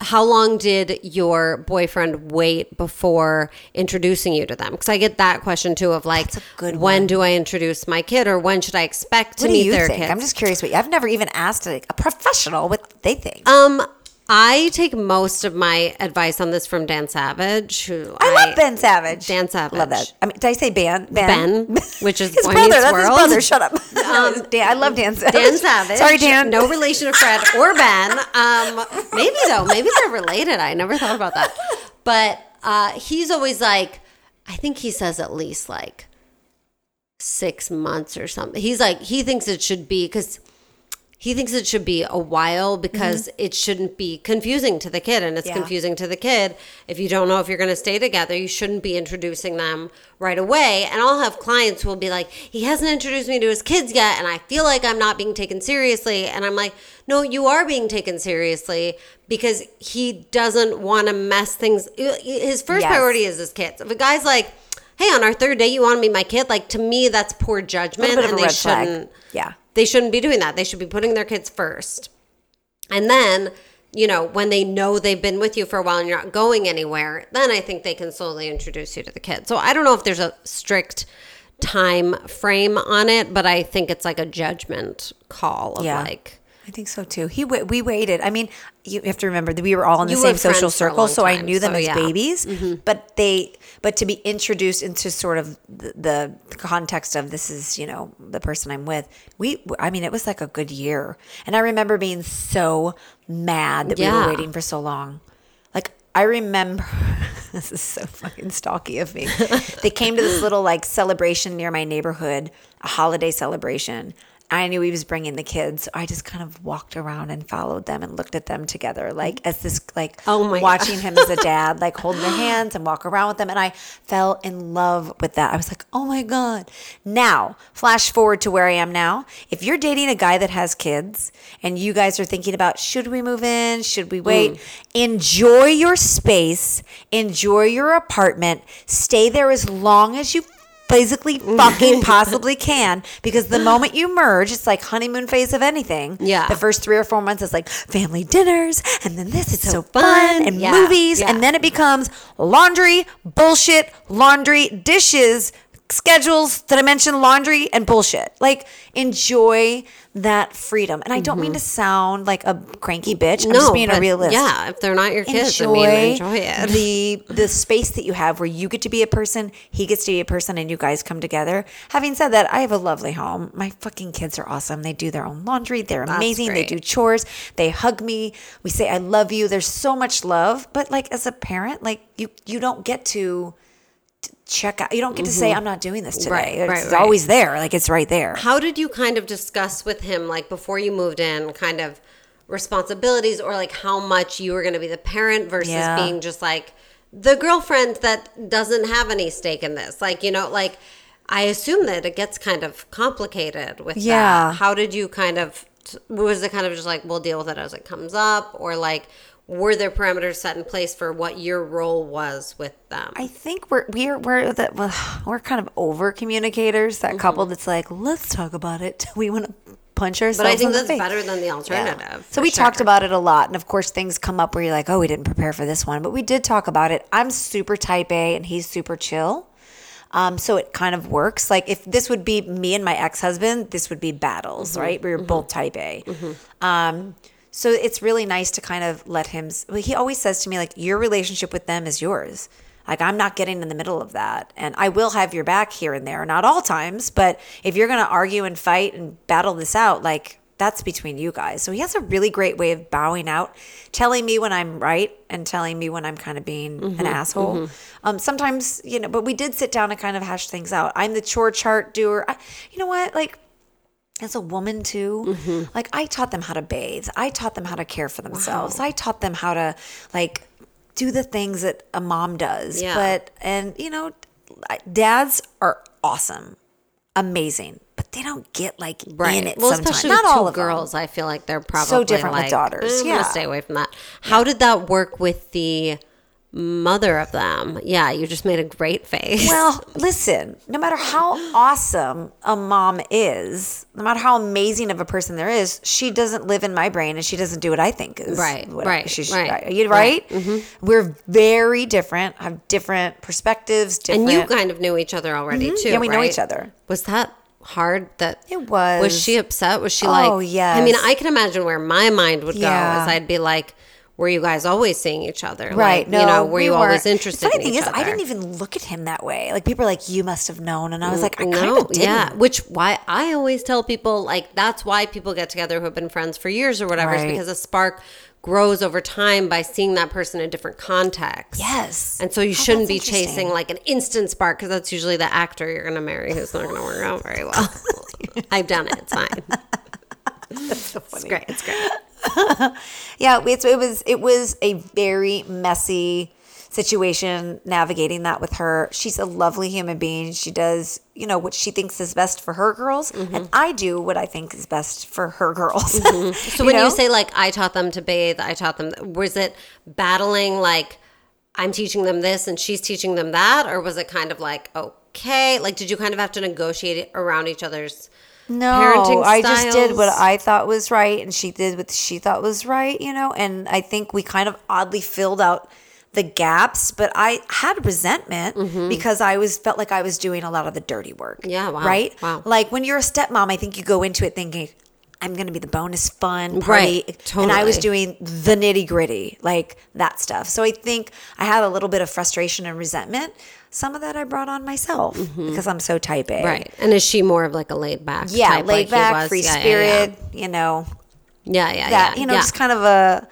how long did your boyfriend wait before introducing you to them? Because I get that question too of like, That's a good when one. do I introduce my kid or when should I expect to what meet do you their think? Kids? I'm just curious. What you, I've never even asked a, a professional what they think. Um, I take most of my advice on this from Dan Savage. Who I, I love Ben Savage. Dan Savage. Love that. I mean, did I say Ben? Ben, Ben which is his Boy brother. Meets that's World. His brother. Shut up. Um, Dan, I love Dan Savage. Dan Savage. Sorry, Dan. No relation to Fred or Ben. Um, maybe though. Maybe they're related. I never thought about that. But uh, he's always like, I think he says at least like, six months or something. He's like, he thinks it should be, because he thinks it should be a while, because mm-hmm. it shouldn't be confusing to the kid. And it's yeah. confusing to the kid. If you don't know if you're going to stay together, you shouldn't be introducing them right away. And I'll have clients who will be like, he hasn't introduced me to his kids yet, and I feel like I'm not being taken seriously. And I'm like, no, you are being taken seriously, because he doesn't want to mess things. His first yes. priority is his kids. If a guy's like, hey, on our third date, you want to be my kid? Like, to me, that's poor judgment. A bit of and a they red shouldn't. Flag. Yeah. They shouldn't be doing that. They should be putting their kids first. And then, you know, when they know they've been with you for a while and you're not going anywhere, then I think they can slowly introduce you to the kid. So I don't know if there's a strict time frame on it, but I think it's like a judgment call of yeah. like. I think so too. He we waited. I mean, you have to remember that we were all in the same social circle, so I knew them as babies. Mm-hmm. But they, but to be introduced into sort of the, the context of this is, you know, the person I'm with. We, I mean, it was like a good year, and I remember being so mad that yeah. we were waiting for so long. Like I remember, this is so fucking stalky of me. They came to this little like celebration near my neighborhood, a holiday celebration. I knew he was bringing the kids. So I just kind of walked around and followed them and looked at them together, like as this, like oh my watching God. Him as a dad, like holding their hands and walk around with them. And I fell in love with that. I was like, oh my God. Now, flash forward to where I am now. If you're dating a guy that has kids and you guys are thinking about, should we move in? Should we wait? Mm. Enjoy your space. Enjoy your apartment. Stay there as long as you basically fucking possibly can, because the moment you merge, it's like honeymoon phase of anything. Yeah. The first three or four months is like family dinners, and then this is so, so fun, fun and yeah. movies, yeah. and then it becomes laundry, bullshit, laundry, dishes, schedules. Did I mention laundry and bullshit? Like, enjoy that freedom. And I don't mm-hmm. mean to sound like a cranky bitch. I'm no, just being a realist. Yeah, if they're not your kids, enjoy, I mean, enjoy it. The the space that you have where you get to be a person, he gets to be a person, and you guys come together. Having said that, I have a lovely home. My fucking kids are awesome. They do their own laundry. They're That's amazing. Great. They do chores. They hug me. We say, I love you. There's so much love. But like as a parent, like you, you don't get to check out. You don't get to mm-hmm. say, I'm not doing this today. Right, it's right, right. always there. Like, it's right there. How did you kind of discuss with him, like, before you moved in, kind of responsibilities, or like how much you were going to be the parent versus yeah. being just like the girlfriend that doesn't have any stake in this? Like, you know, like, I assume that it gets kind of complicated with yeah. that. How did you kind of, was it kind of just like, we'll deal with it as it comes up, or like, were there parameters set in place for what your role was with them? I think we're we're we're the, well, we're kind of over communicators. That mm-hmm. couple that's like, let's talk about it. We want to punch ourselves. But I think in that's the better than the alternative. Yeah. So we sure. talked about it a lot, and of course things come up where you're like, oh, we didn't prepare for this one, but we did talk about it. I'm super type A, and he's super chill. Um, so it kind of works. Like, if this would be me and my ex-husband, this would be battles, mm-hmm. right? We were mm-hmm. both type A. Mm-hmm. Um, So it's really nice to kind of let him – he always says to me, like, your relationship with them is yours. Like, I'm not getting in the middle of that. And I will have your back here and there. Not all times, but if you're going to argue and fight and battle this out, like, that's between you guys. So he has a really great way of bowing out, telling me when I'm right and telling me when I'm kind of being mm-hmm, an asshole. Mm-hmm. Um, sometimes, you know – but we did sit down and kind of hash things out. I'm the chore chart doer. I, you know what? Like, as a woman too, mm-hmm. like, I taught them how to bathe. I taught them how to care for themselves. Wow. I taught them how to, like, do the things that a mom does. Yeah. But, and you know, dads are awesome, amazing, but they don't get like right. in it well, sometimes. Especially not with all two of girls. Them. I feel like they're probably so different like, with daughters. I'm yeah. gonna stay away from that. How yeah. did that work with the mother of them? Yeah, you just made a great face. Well, listen, no matter how awesome a mom is, no matter how amazing of a person there is, she doesn't live in my brain, and she doesn't do what I think is right. Right. She, she, right. You right? right. Mm-hmm. We're very different, have different perspectives. Different. And you kind of knew each other already mm-hmm. too. Yeah, we right? know each other. Was that hard? That it was. Was she upset? Was she oh, like? Oh yes. I mean, I can imagine where my mind would yeah. go, as I'd be like, were you guys always seeing each other? Right. Like, no, you know, were we you were. always interested in each other? The funny thing is, other? I didn't even look at him that way. Like, people are like, you must have known. And I was like, I no, kind of didn't. Yeah, which why I always tell people, like, that's why people get together who have been friends for years or whatever, right. is because a spark grows over time by seeing that person in different contexts. Yes. And so you oh, shouldn't be chasing, like, an instant spark, because that's usually the actor you're going to marry who's not going to work out very well. I've done it. It's fine. That's so funny. It's great. It's great. yeah, it's, it was it was a very messy situation navigating that with her. She's a lovely human being. She does, you know, what she thinks is best for her girls, mm-hmm. and I do what I think is best for her girls. Mm-hmm. So you when know? you say, like, I taught them to bathe, I taught them, was it battling, like, I'm teaching them this and she's teaching them that? Or was it kind of like, okay, like, did you kind of have to negotiate around each other's No, parenting styles? I just did what I thought was right, and she did what she thought was right, you know, and I think we kind of oddly filled out the gaps, but I had resentment mm-hmm. because I was felt like I was doing a lot of the dirty work. Yeah, wow. Right? Wow. Like, when you're a stepmom, I think you go into it thinking, I'm going to be the bonus fun party. Right, totally. And I was doing the nitty gritty, like that stuff. So I think I had a little bit of frustration and resentment. Some of that I brought on myself mm-hmm. because I'm so type A. Right. And is she more of like a laid back yeah, type? Yeah, laid like back, free yeah, spirit, yeah, yeah. you know. Yeah, yeah, that, yeah. You know, yeah. just kind of a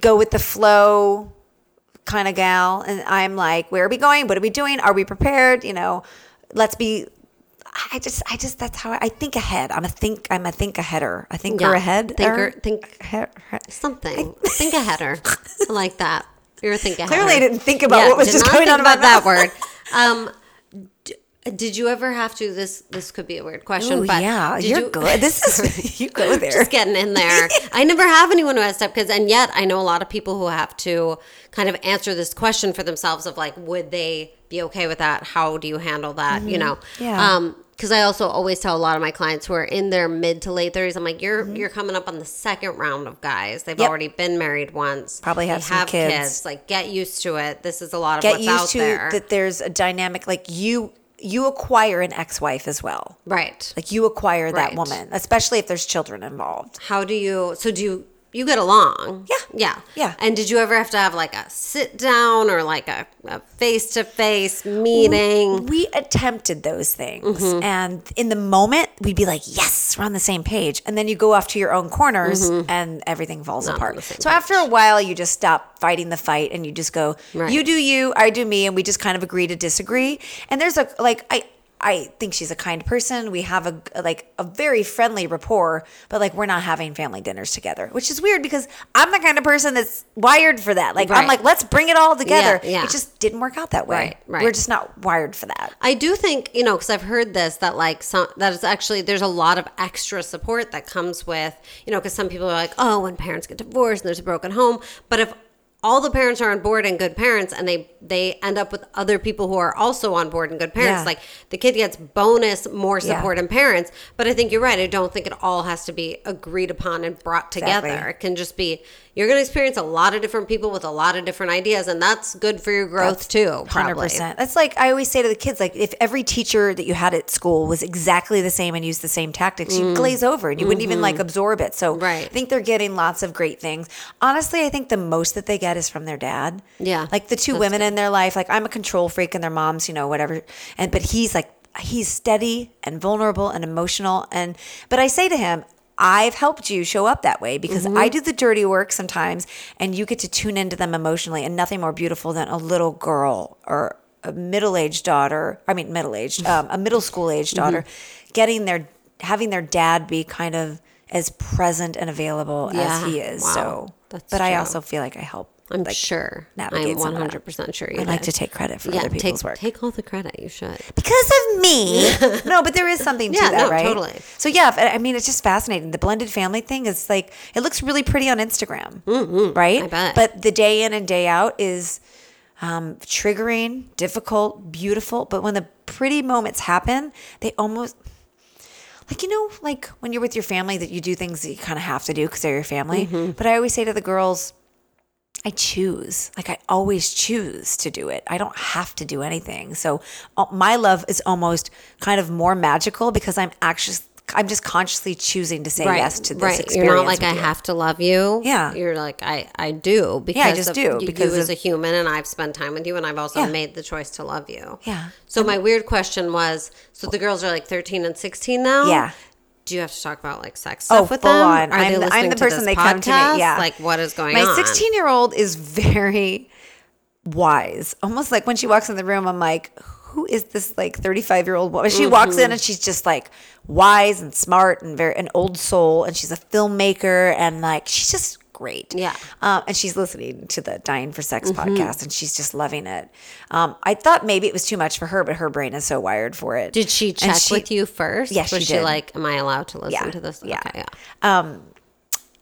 go with the flow kind of gal. And I'm like, where are we going? What are we doing? Are we prepared? You know, let's be... I just, I just, that's how I, I think ahead. I'm a think, I'm a think aheader. I think you're yeah. ahead. Thinker, think, something. I, think aheader. I like that. You're a think aheader. Clearly I didn't think about yeah, what was just going on about that word. Um, d- did you ever have to, this, this could be a weird question, Ooh, but. yeah, you're you, good. This is, you go there. Just getting in there. I never have anyone who has step kids. And yet I know a lot of people who have to kind of answer this question for themselves of like, would they be okay with that? How do you handle that? Mm-hmm. You know? Yeah. Um, Because I also always tell a lot of my clients who are in their mid to late thirties, I'm like, you're mm-hmm. you're coming up on the second round of guys. They've yep. already been married once. Probably have, some have kids. kids. Like, get used to it. This is a lot of get what's out there. Get used to that there's a dynamic. Like, you you acquire an ex-wife as well. Right. Like, you acquire right. that woman, especially if there's children involved. How do you – so do you – you get along. Yeah. Yeah. Yeah. And did you ever have to have like a sit down or like a, a face-to-face meeting? We, we attempted those things. Mm-hmm. And in the moment, we'd be like, yes, we're on the same page. And then you go off to your own corners mm-hmm. and everything falls Not apart. So page. after a while, you just stop fighting the fight and you just go, right. you do you, I do me. And we just kind of agree to disagree. And there's a, like, I... I think she's a kind person. We have a like a very friendly rapport, but like we're not having family dinners together, which is weird because I'm the kind of person that's wired for that. Like right. I'm like, let's bring it all together. Yeah, yeah. It just didn't work out that way. Right, right. We're just not wired for that. I do think, you know, because I've heard this, that like some, that is actually, there's a lot of extra support that comes with, you know, because some people are like, oh, when parents get divorced and there's a broken home. But if all the parents are on board and good parents, and they, they end up with other people who are also on board and good parents. Yeah. Like the kid gets bonus more support yeah. and parents. But I think you're right. I don't think it all has to be agreed upon and brought together. Exactly. It can just be, you're going to experience a lot of different people with a lot of different ideas, and that's good for your growth that's too. Probably. one hundred percent. That's like, I always say to the kids, like if every teacher that you had at school was exactly the same and used the same tactics, mm. you'd glaze over and you mm-hmm. wouldn't even like absorb it. So right. I think they're getting lots of great things. Honestly, I think the most that they get is from their dad. Yeah. Like the two women good. in their life, like I'm a control freak and their mom's, you know, whatever. And, but he's like, he's steady and vulnerable and emotional. And, but I say to him, I've helped you show up that way because mm-hmm. I do the dirty work sometimes and you get to tune into them emotionally, and nothing more beautiful than a little girl or a middle-aged daughter. I mean, middle-aged, um, a middle school-aged daughter mm-hmm. getting their, having their dad be kind of as present and available yeah. as he is. Wow. So, That's but true. I also feel like I help. I'm like, sure. I'm one hundred percent sure you I like to take credit for yeah, other people's take, work. Take all the credit. You should. Because of me. No, but there is something to yeah, that, no, right? totally. So yeah, I mean, it's just fascinating. The blended family thing is like, it looks really pretty on Instagram, mm-hmm. right? I bet. But the day in and day out is um, triggering, difficult, beautiful. But when the pretty moments happen, they almost... Like, you know, like when you're with your family that you do things that you kind of have to do because they're your family. Mm-hmm. But I always say to the girls, I choose. Like I always choose to do it. I don't have to do anything. So uh, my love is almost kind of more magical because I'm actually I'm just consciously choosing to say right, yes to this right. experience. You're not like, I you. have to love you. Yeah. You're like, I, I do. Because yeah, I just of do. Because you of, as a human, and I've spent time with you, and I've also yeah. made the choice to love you. Yeah. So my weird question was, so the girls are like thirteen and sixteen now? Yeah. Do you have to talk about like sex stuff oh, with them? Oh, full on. Are I'm, they listening I'm the to person this they podcast? Come to me. Yeah. Like, what is going my on? My sixteen-year-old is very wise. Almost like when she walks in the room, I'm like, who is this like thirty-five-year-old woman? She mm-hmm. walks in and she's just like wise and smart and very an old soul, and she's a filmmaker and like she's just great. Yeah. Um, and she's listening to the Dying for Sex mm-hmm. podcast and she's just loving it. Um, I thought maybe it was too much for her, but her brain is so wired for it. Did she check she, with you first? Yes, yeah, she, she did. Like, am I allowed to listen yeah. to this? Yeah. Okay, yeah. Um,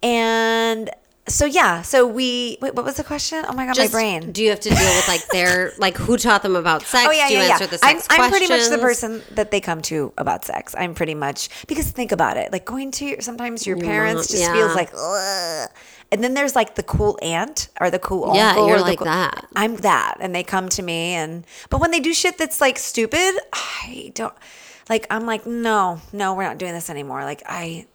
and so yeah, so we wait, what was the question? Oh my god, just, my brain. Do you have to deal with like their like who taught them about sex? Oh yeah, do you yeah, answer yeah. the sex I'm, I'm pretty much the person that they come to about sex. I'm pretty much because think about it, like going to sometimes your parents yeah. just feels like ugh. And then there's like the cool aunt or the cool yeah, uncle. Yeah, you're or like cool, that. I'm that, and they come to me, and but when they do shit that's like stupid, I don't like. I'm like, no, no, we're not doing this anymore. Like I.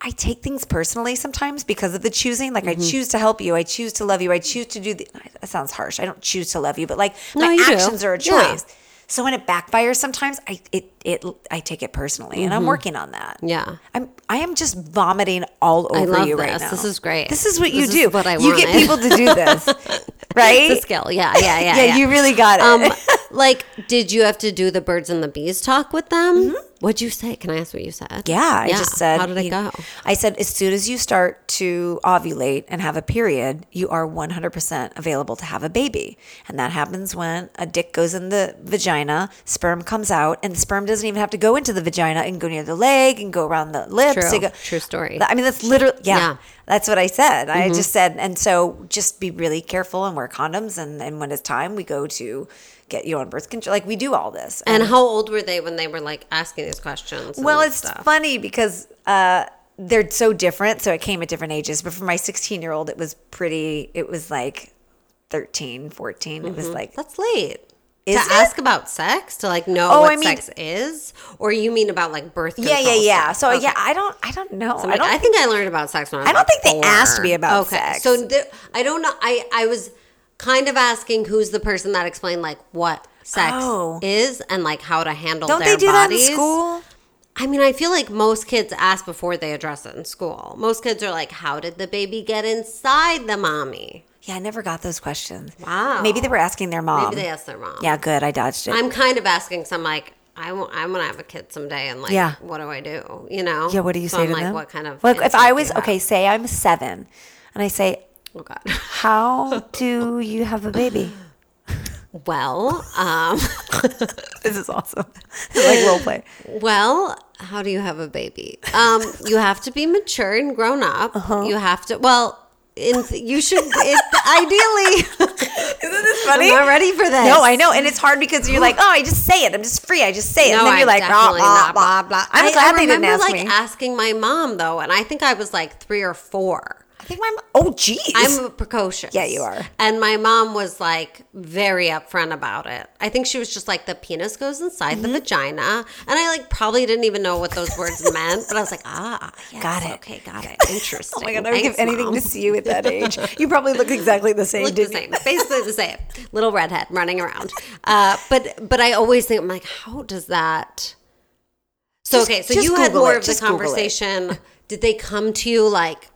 I take things personally sometimes because of the choosing. Like mm-hmm. I choose to help you. I choose to love you. I choose to do the, that sounds harsh. I don't choose to love you, but like no, my actions do. Are a choice. Yeah. So when it backfires sometimes, I it it I take it personally, mm-hmm. and I'm working on that. Yeah, I'm I am just vomiting all over I love you this. Right now. This is great. This is what this you is do. What I you wanted. Get people to do this, right? The skill. Yeah, yeah, yeah. yeah, yeah, you really got it. Um, like, did you have to do the birds and the bees talk with them? Mm-hmm. What'd you say? Can I ask what you said? Yeah, I yeah. just said. How did it you, go? I said, as soon as you start to ovulate and have a period, you are one hundred percent available to have a baby. And that happens when a dick goes in the vagina, sperm comes out, and the sperm doesn't even have to go into the vagina and go near the leg and go around the lips. True, go, true story. I mean, that's literally, yeah, yeah. that's what I said. Mm-hmm. I just said, and so just be really careful and wear condoms. And, and when it's time, we go to get you on birth control. Like, we do all this. And, and how old were they when they were like asking these questions? Well, it's stuff? Funny because uh, they're so different. So it came at different ages. But for my sixteen year old, it was pretty, it was like thirteen, fourteen. Mm-hmm. It was like, that's late. Is to it? Ask about sex, to like know oh, what I mean, sex is, or you mean about like birth control? Yeah, yeah, yeah. So okay. yeah, I don't, I don't know. So like, I, don't I think, think I learned about sex when I was I don't like think four. They asked me about okay. sex. So th- I don't know. I, I was kind of asking who's the person that explained like what sex oh. is and like how to handle. Don't their they do bodies. That in school? I mean, I feel like most kids ask before they address it in school. Most kids are like, "How did the baby get inside the mommy?" Yeah, I never got those questions. Wow. Maybe they were asking their mom. Maybe they asked their mom. Yeah, good. I dodged it. I'm kind of asking some like, I w- I'm going to have a kid someday and like, yeah. what do I do? You know? Yeah, what do you so say I'm to like, them? What kind of. Look, if I was, okay, say I'm seven and I say, oh God, how do you have a baby? Well, um, this is awesome. Like role play. Well, how do you have a baby? Um, you have to be mature and grown up. Uh-huh. You have to, well, In, you should it, ideally isn't this funny? I'm not ready for this. No, I know, and it's hard because you're like, oh, I just say it, I'm just free, I just say it, no, and then you're I like blah blah, blah blah I'm I, glad I they didn't ask like, me I remember like asking my mom though, and I think I was like three or four. I think my mom, oh geez, I'm precocious. Yeah, you are. And my mom was like very upfront about it. I think she was just like, the penis goes inside mm-hmm. the vagina, and I like probably didn't even know what those words meant, but I was like, ah, yes, got it, okay, got it, interesting. Oh my god, I would thanks, give anything mom. To see you at that age. You probably look exactly the same. Look the same, basically the same. Little redhead running around. Uh, but but I always think I'm like, how does that? So just, okay, so you Google had more it. Of just the conversation. Did they come to you like?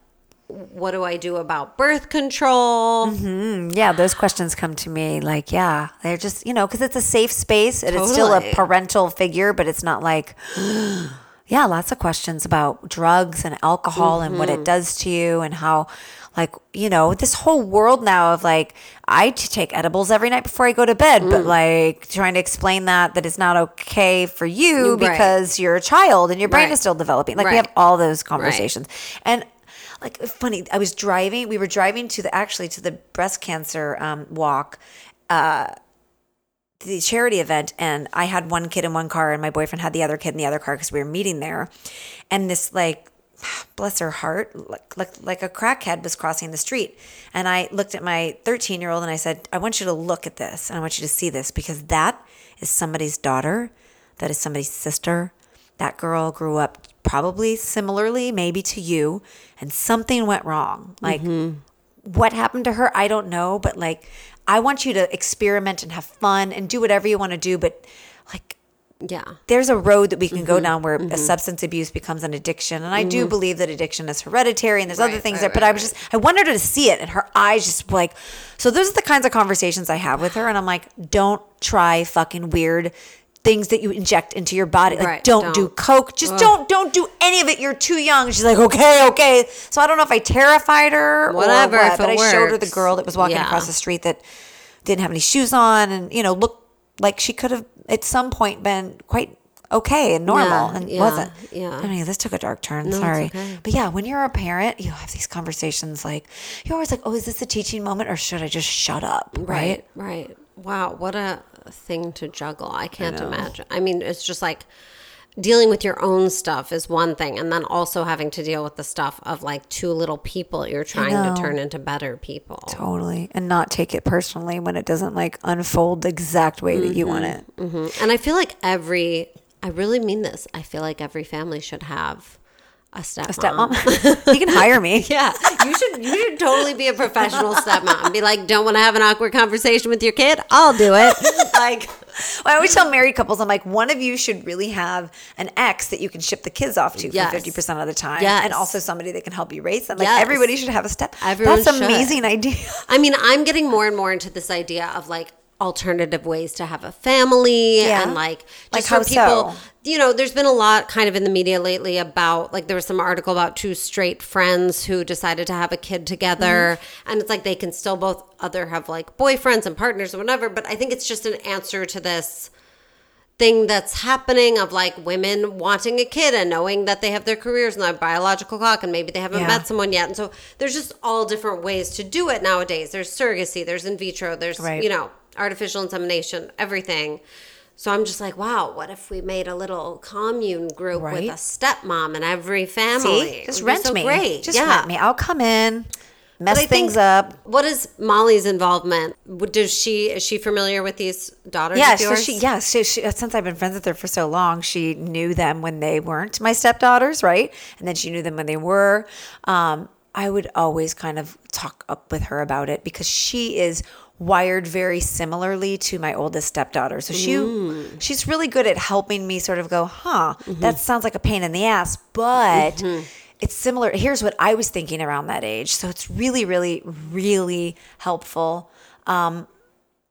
What do I do about birth control? Mm-hmm. Yeah, those questions come to me like, yeah, they're just, you know, because it's a safe space and totally. It's still a parental figure, but it's not like, yeah, lots of questions about drugs and alcohol mm-hmm. and what it does to you and how, like, you know, this whole world now of like, I take edibles every night before I go to bed, mm. but like trying to explain that, that it's not okay for you right. because you're a child and your brain right. is still developing. Like right. we have all those conversations. Right. And like funny, I was driving. We were driving to the actually to the breast cancer um, walk, uh, the charity event, and I had one kid in one car, and my boyfriend had the other kid in the other car because we were meeting there. And this like, bless her heart, like like, like a crackhead was crossing the street, and I looked at my thirteen year old and I said, "I want you to look at this, and I want you to see this because that is somebody's daughter, that is somebody's sister. That girl grew up." probably similarly maybe to you, and something went wrong. Like mm-hmm. what happened to her, I don't know, but like I want you to experiment and have fun and do whatever you want to do, but like yeah, there's a road that we can mm-hmm. go down where mm-hmm. a substance abuse becomes an addiction. And mm-hmm. I do believe that addiction is hereditary and there's right, other things right, there, but right, I was just, I wanted her to see it, and her eyes just like, so those are the kinds of conversations I have with her. And I'm like, don't try fucking weird things that you inject into your body. Like right, don't, don't do Coke. Just Ugh. don't, don't do any of it. You're too young. She's like, okay, okay. So I don't know if I terrified her Whatever, or what, but works. I showed her the girl that was walking yeah. across the street that didn't have any shoes on and, you know, looked like she could have at some point been quite okay and normal yeah, and yeah, wasn't. Yeah. I mean, this took a dark turn. No, sorry. It's okay. But yeah, when you're a parent, you have these conversations like, you're always like, oh, is this a teaching moment or should I just shut up? Right. Right. right. Wow. What a thing to juggle. I can't I imagine. I mean, it's just like dealing with your own stuff is one thing. And then also having to deal with the stuff of like two little people you're trying to turn into better people. Totally. And not take it personally when it doesn't like unfold the exact way mm-hmm. that you want it. Mm-hmm. And I feel like every, I really mean this. I feel like every family should have a stepmom. A stepmom? You can hire me. Yeah. You should you should totally be a professional stepmom. Be like, don't want to have an awkward conversation with your kid? I'll do it. Like, well, I always tell married couples, I'm like, one of you should really have an ex that you can ship the kids off to yes. for fifty percent of the time. Yes. And also somebody that can help you raise them. Like yes. everybody should have a step. Everyone That's an amazing idea. I mean, I'm getting more and more into this idea of like alternative ways to have a family yeah. and like just like for people so? You know, there's been a lot kind of in the media lately about like there was some article about two straight friends who decided to have a kid together mm-hmm. and it's like they can still both other have like boyfriends and partners or whatever, but I think it's just an answer to this thing that's happening of like women wanting a kid and knowing that they have their careers and their biological clock and maybe they haven't yeah. met someone yet. And so there's just all different ways to do it nowadays. There's surrogacy, there's in vitro, there's right. you know, artificial insemination, everything. So I'm just like, wow, what if we made a little commune group right? with a stepmom in every family? See? Just rent so me. Great. Just yeah. rent me. I'll come in, mess things up. What is Molly's involvement? Does she is she familiar with these daughters yeah, of yours? So she, yeah, she, she, since I've been friends with her for so long, she knew them when they weren't my stepdaughters, right? And then she knew them when they were. Um, I would always kind of talk up with her about it because she is wired very similarly to my oldest stepdaughter. So she mm. she's really good at helping me sort of go, huh, mm-hmm. that sounds like a pain in the ass, but mm-hmm. it's similar. Here's what I was thinking around that age. So it's really, really, really helpful. Um,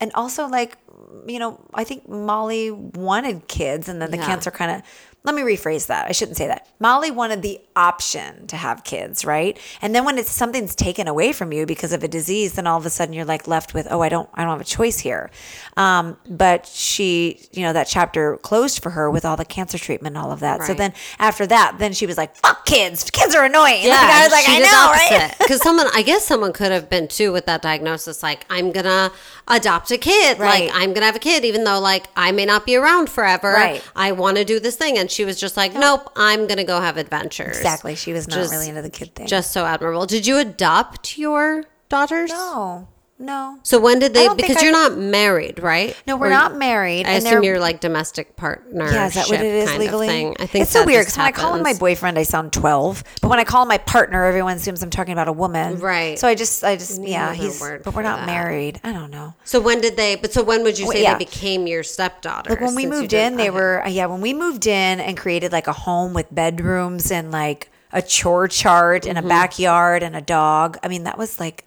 and also like, you know, I think Molly wanted kids and then the yeah. cancer kind of, let me rephrase that. I shouldn't say that. Molly wanted the option to have kids, right? And then when it's something's taken away from you because of a disease, then all of a sudden you're like left with, oh, I don't, I don't have a choice here. Um, but she, you know, that chapter closed for her with all the cancer treatment and all of that. Right. So then after that, then she was like, fuck kids. Kids are annoying. Yeah, like, I was like, I know, opposite. Right? Because someone, I guess someone could have been too with that diagnosis. Like, I'm going to adopt a kid. Right. Like, I'm going to have a kid, even though like I may not be around forever. Right. I want to do this thing. And she was just like, nope, I'm going to go have adventures. Exactly. She was not just, really into the kid thing. Just so admirable. Did you adopt your daughters? No. No. So when did they, because you're I, not married, right? No, we're or, not married. I and assume you're like domestic partner. Yeah, is that what it is legally? I think it's so weird because when I call him my boyfriend, I sound twelve. But when I call him my partner, everyone assumes I'm talking about a woman. Right. So I just, I just, yeah, he's, but we're not that. married. I don't know. So when did they, but so when would you say well, yeah. they became your stepdaughters? Like when we moved in, they okay. were, yeah, when we moved in and created like a home with bedrooms and like a chore chart mm-hmm. and a backyard and a dog. I mean, that was like,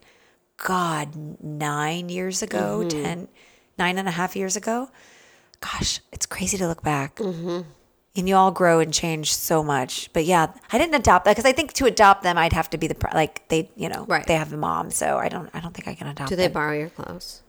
God, nine years ago, mm-hmm. ten, nine and a half years ago. Gosh, it's crazy to look back. Mm-hmm. And you all grow and change so much. But yeah, I didn't adopt that because I think to adopt them, I'd have to be the, like they, you know, right. they have a mom. So I don't, I don't think I can adopt them. Do they them. borrow your clothes?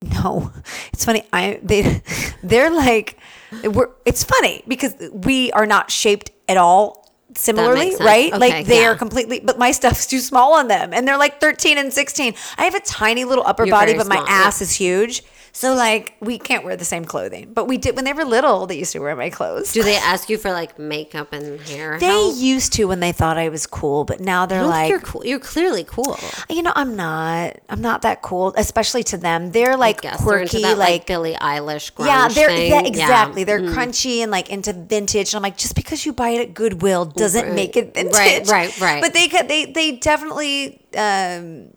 No, it's funny. I, they, they're like, we're, it's funny because we are not shaped at all similarly, right? Okay, like they yeah. are completely, but my stuff's too small on them. And they're like thirteen and sixteen. I have a tiny little upper You're body, but small. My ass yeah. is huge. So like we can't wear the same clothing, but we did when they were little. They used to wear my clothes. Do they ask you for like makeup and hair? They help? Used to when they thought I was cool, but now they're like, you're cool. You're clearly cool. You know, I'm not. I'm not that cool, especially to them. They're like quirky, they're that, like, like Billie Eilish. Grunge yeah, they're thing. Yeah, exactly. Yeah. They're mm. crunchy and like into vintage. And I'm like, just because you buy it at Goodwill doesn't right. make it vintage. Right, right, right. But they could. They they definitely. Um,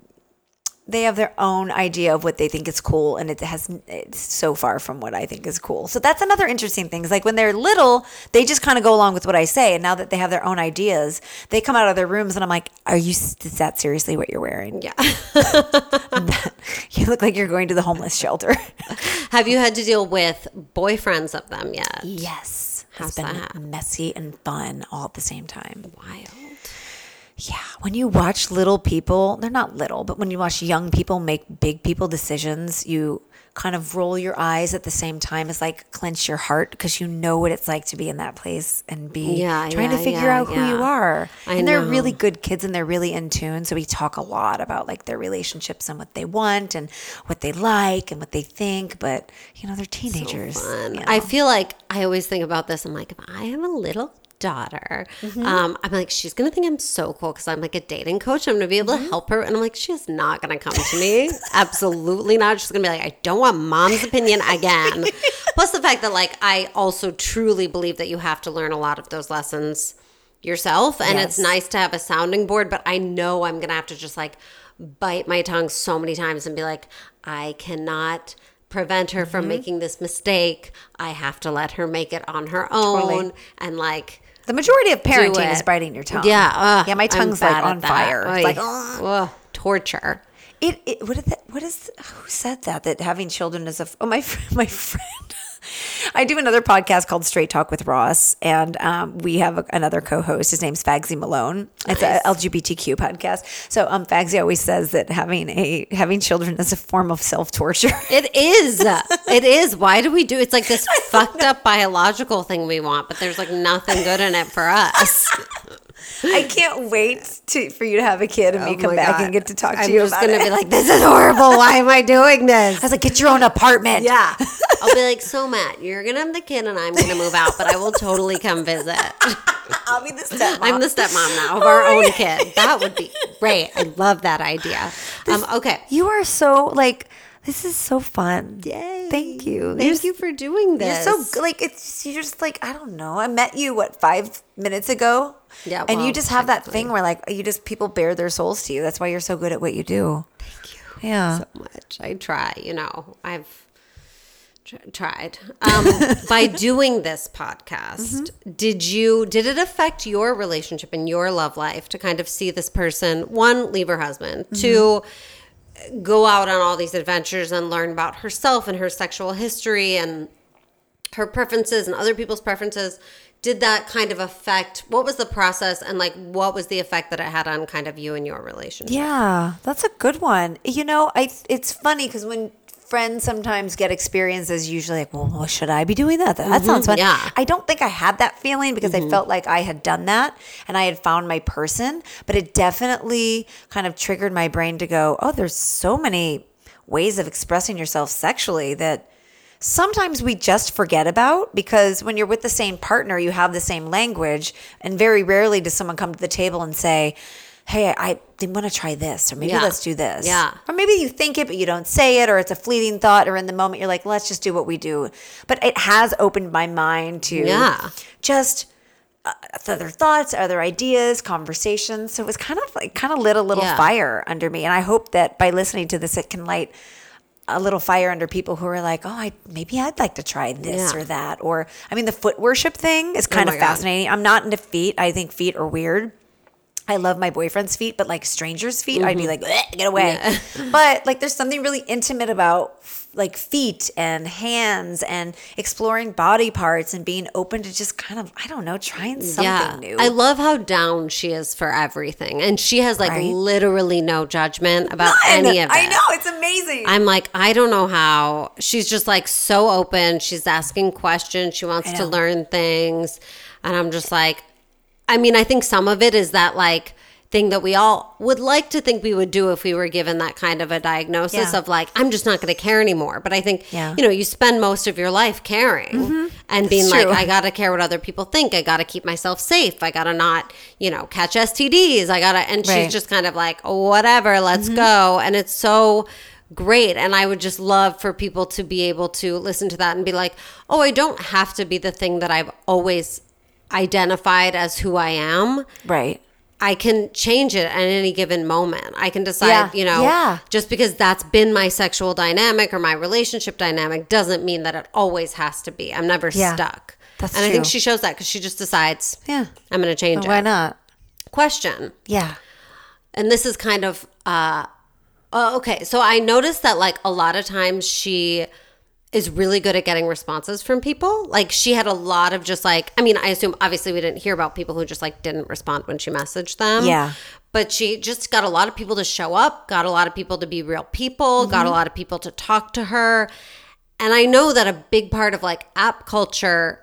They have their own idea of what they think is cool, and it has it's so far from what I think is cool. So that's another interesting thing. Is like when they're little, they just kind of go along with what I say, and now that they have their own ideas, they come out of their rooms, and I'm like, "Are you? Is that seriously what you're wearing? Yeah, you look like you're going to the homeless shelter." Have you had to deal with boyfriends of them yet? Yes, How's it's been that? messy and fun all at the same time. Wild. Yeah, when you watch little people, they're not little, but when you watch young people make big people decisions, you kind of roll your eyes at the same time as like clench your heart because you know what it's like to be in that place and be yeah, trying yeah, to figure yeah, out who yeah. you are. I and know. They're really good kids and they're really in tune. So we talk a lot about like their relationships and what they want and what they like and what they think. But, you know, they're teenagers. So you know? I feel like I always think about this. I'm like, if I have a little daughter mm-hmm. um I'm like, she's gonna think I'm so cool because I'm like a dating coach. I'm gonna be able mm-hmm. to help her, and I'm like, she's not gonna come to me. Absolutely not. She's gonna be like, I don't want mom's opinion again. Plus the fact that like I also truly believe that you have to learn a lot of those lessons yourself, and yes. it's nice to have a sounding board, but I know I'm gonna have to just like bite my tongue so many times and be like, I cannot prevent her mm-hmm. from making this mistake. I have to let her make it on her own. Totally. And like the majority of parenting is biting your tongue. Yeah. Uh, yeah, my tongue's like on fire. It's like, oh, torture. It, it, what is that? What is, who said that? That having children is a, oh, my, my friend. I do another podcast called Straight Talk with Ross, and um, we have a, another co-host. His name's Fagsy Malone. It's nice. An L G B T Q podcast. So um, Fagsy always says that having a having children is a form of self-torture. It is. It is. Why do we do? It's like this fucked up biological thing we want, but there's like nothing good in it for us. I can't wait to, for you to have a kid and oh me come back God. and get to talk to I'm you about it. I'm just going to be like, this is horrible. Why am I doing this? I was like, get your own apartment. Yeah. I'll be like, so Matt, you're going to have the kid and I'm going to move out, but I will totally come visit. I'll be the stepmom. I'm the stepmom now of our own kid. That would be great. I love that idea. This, um, okay. You are so like... This is so fun. Yay. Thank you. Thank you're, you for doing this. You're so, like, it's, you're just like, I don't know. I met you, what, five minutes ago? Yeah. And well, you just have exactly. that thing where, like, you just, people bare their souls to you. That's why you're so good at what you do. Thank you. Yeah. So much. I try, you know, I've tr- tried. Um, by doing this podcast, mm-hmm. did you, did it affect your relationship and your love life to kind of see this person, one, leave her husband, mm-hmm. two, go out on all these adventures and learn about herself and her sexual history and her preferences and other people's preferences? Did that kind of affect, what was the process and like what was the effect that it had on kind of you and your relationship? Yeah, that's a good one. You know, I it's funny because when friends sometimes get experiences, usually like, well, well should I be doing that? That mm-hmm, sounds fun. Yeah. I don't think I had that feeling because mm-hmm. I felt like I had done that and I had found my person, but it definitely kind of triggered my brain to go, oh, there's so many ways of expressing yourself sexually that sometimes we just forget about, because when you're with the same partner, you have the same language, and very rarely does someone come to the table and say, hey, I didn't want to try this, or maybe yeah. let's do this. Yeah. Or maybe you think it, but you don't say it, or it's a fleeting thought, or in the moment you're like, let's just do what we do. But it has opened my mind to yeah. just uh, other thoughts, other ideas, conversations. So it was kind of like, kind of lit a little yeah. fire under me. And I hope that by listening to this, it can light a little fire under people who are like, oh, I maybe I'd like to try this yeah. or that. Or, I mean, the foot worship thing is kind oh of fascinating. God. I'm not into feet. I think feet are weird. I love my boyfriend's feet, but like strangers' feet, mm-hmm. I'd be like, get away. Yeah. But like there's something really intimate about like feet and hands and exploring body parts and being open to just kind of, I don't know, trying something yeah. new. I love how down she is for everything. And she has like right? literally no judgment about None. any of it. I know. It's amazing. I'm like, I don't know how. She's just like so open. She's asking questions. She wants to learn things. And I'm just like, I mean, I think some of it is that like thing that we all would like to think we would do if we were given that kind of a diagnosis yeah. of like, I'm just not going to care anymore. But I think, yeah. you know, you spend most of your life caring mm-hmm. and being That's like, true. I got to care what other people think. I got to keep myself safe. I got to not, you know, catch S T Ds. I got to, and right. she's just kind of like, oh, whatever, let's mm-hmm. go. And it's so great. And I would just love for people to be able to listen to that and be like, oh, I don't have to be the thing that I've always identified as who I am. Right. I can change it at any given moment. I can decide, yeah. you know, yeah. just because that's been my sexual dynamic or my relationship dynamic doesn't mean that it always has to be. I'm never yeah. stuck. That's and true. I think she shows that because she just decides, yeah, I'm going to change well, it. Why not? Question. Yeah. And this is kind of, uh, uh, okay. So I noticed that like a lot of times she is really good at getting responses from people. Like she had a lot of just like, I mean, I assume obviously we didn't hear about people who just like didn't respond when she messaged them. Yeah. But she just got a lot of people to show up, got a lot of people to be real people, mm-hmm. got a lot of people to talk to her. And I know that a big part of like app culture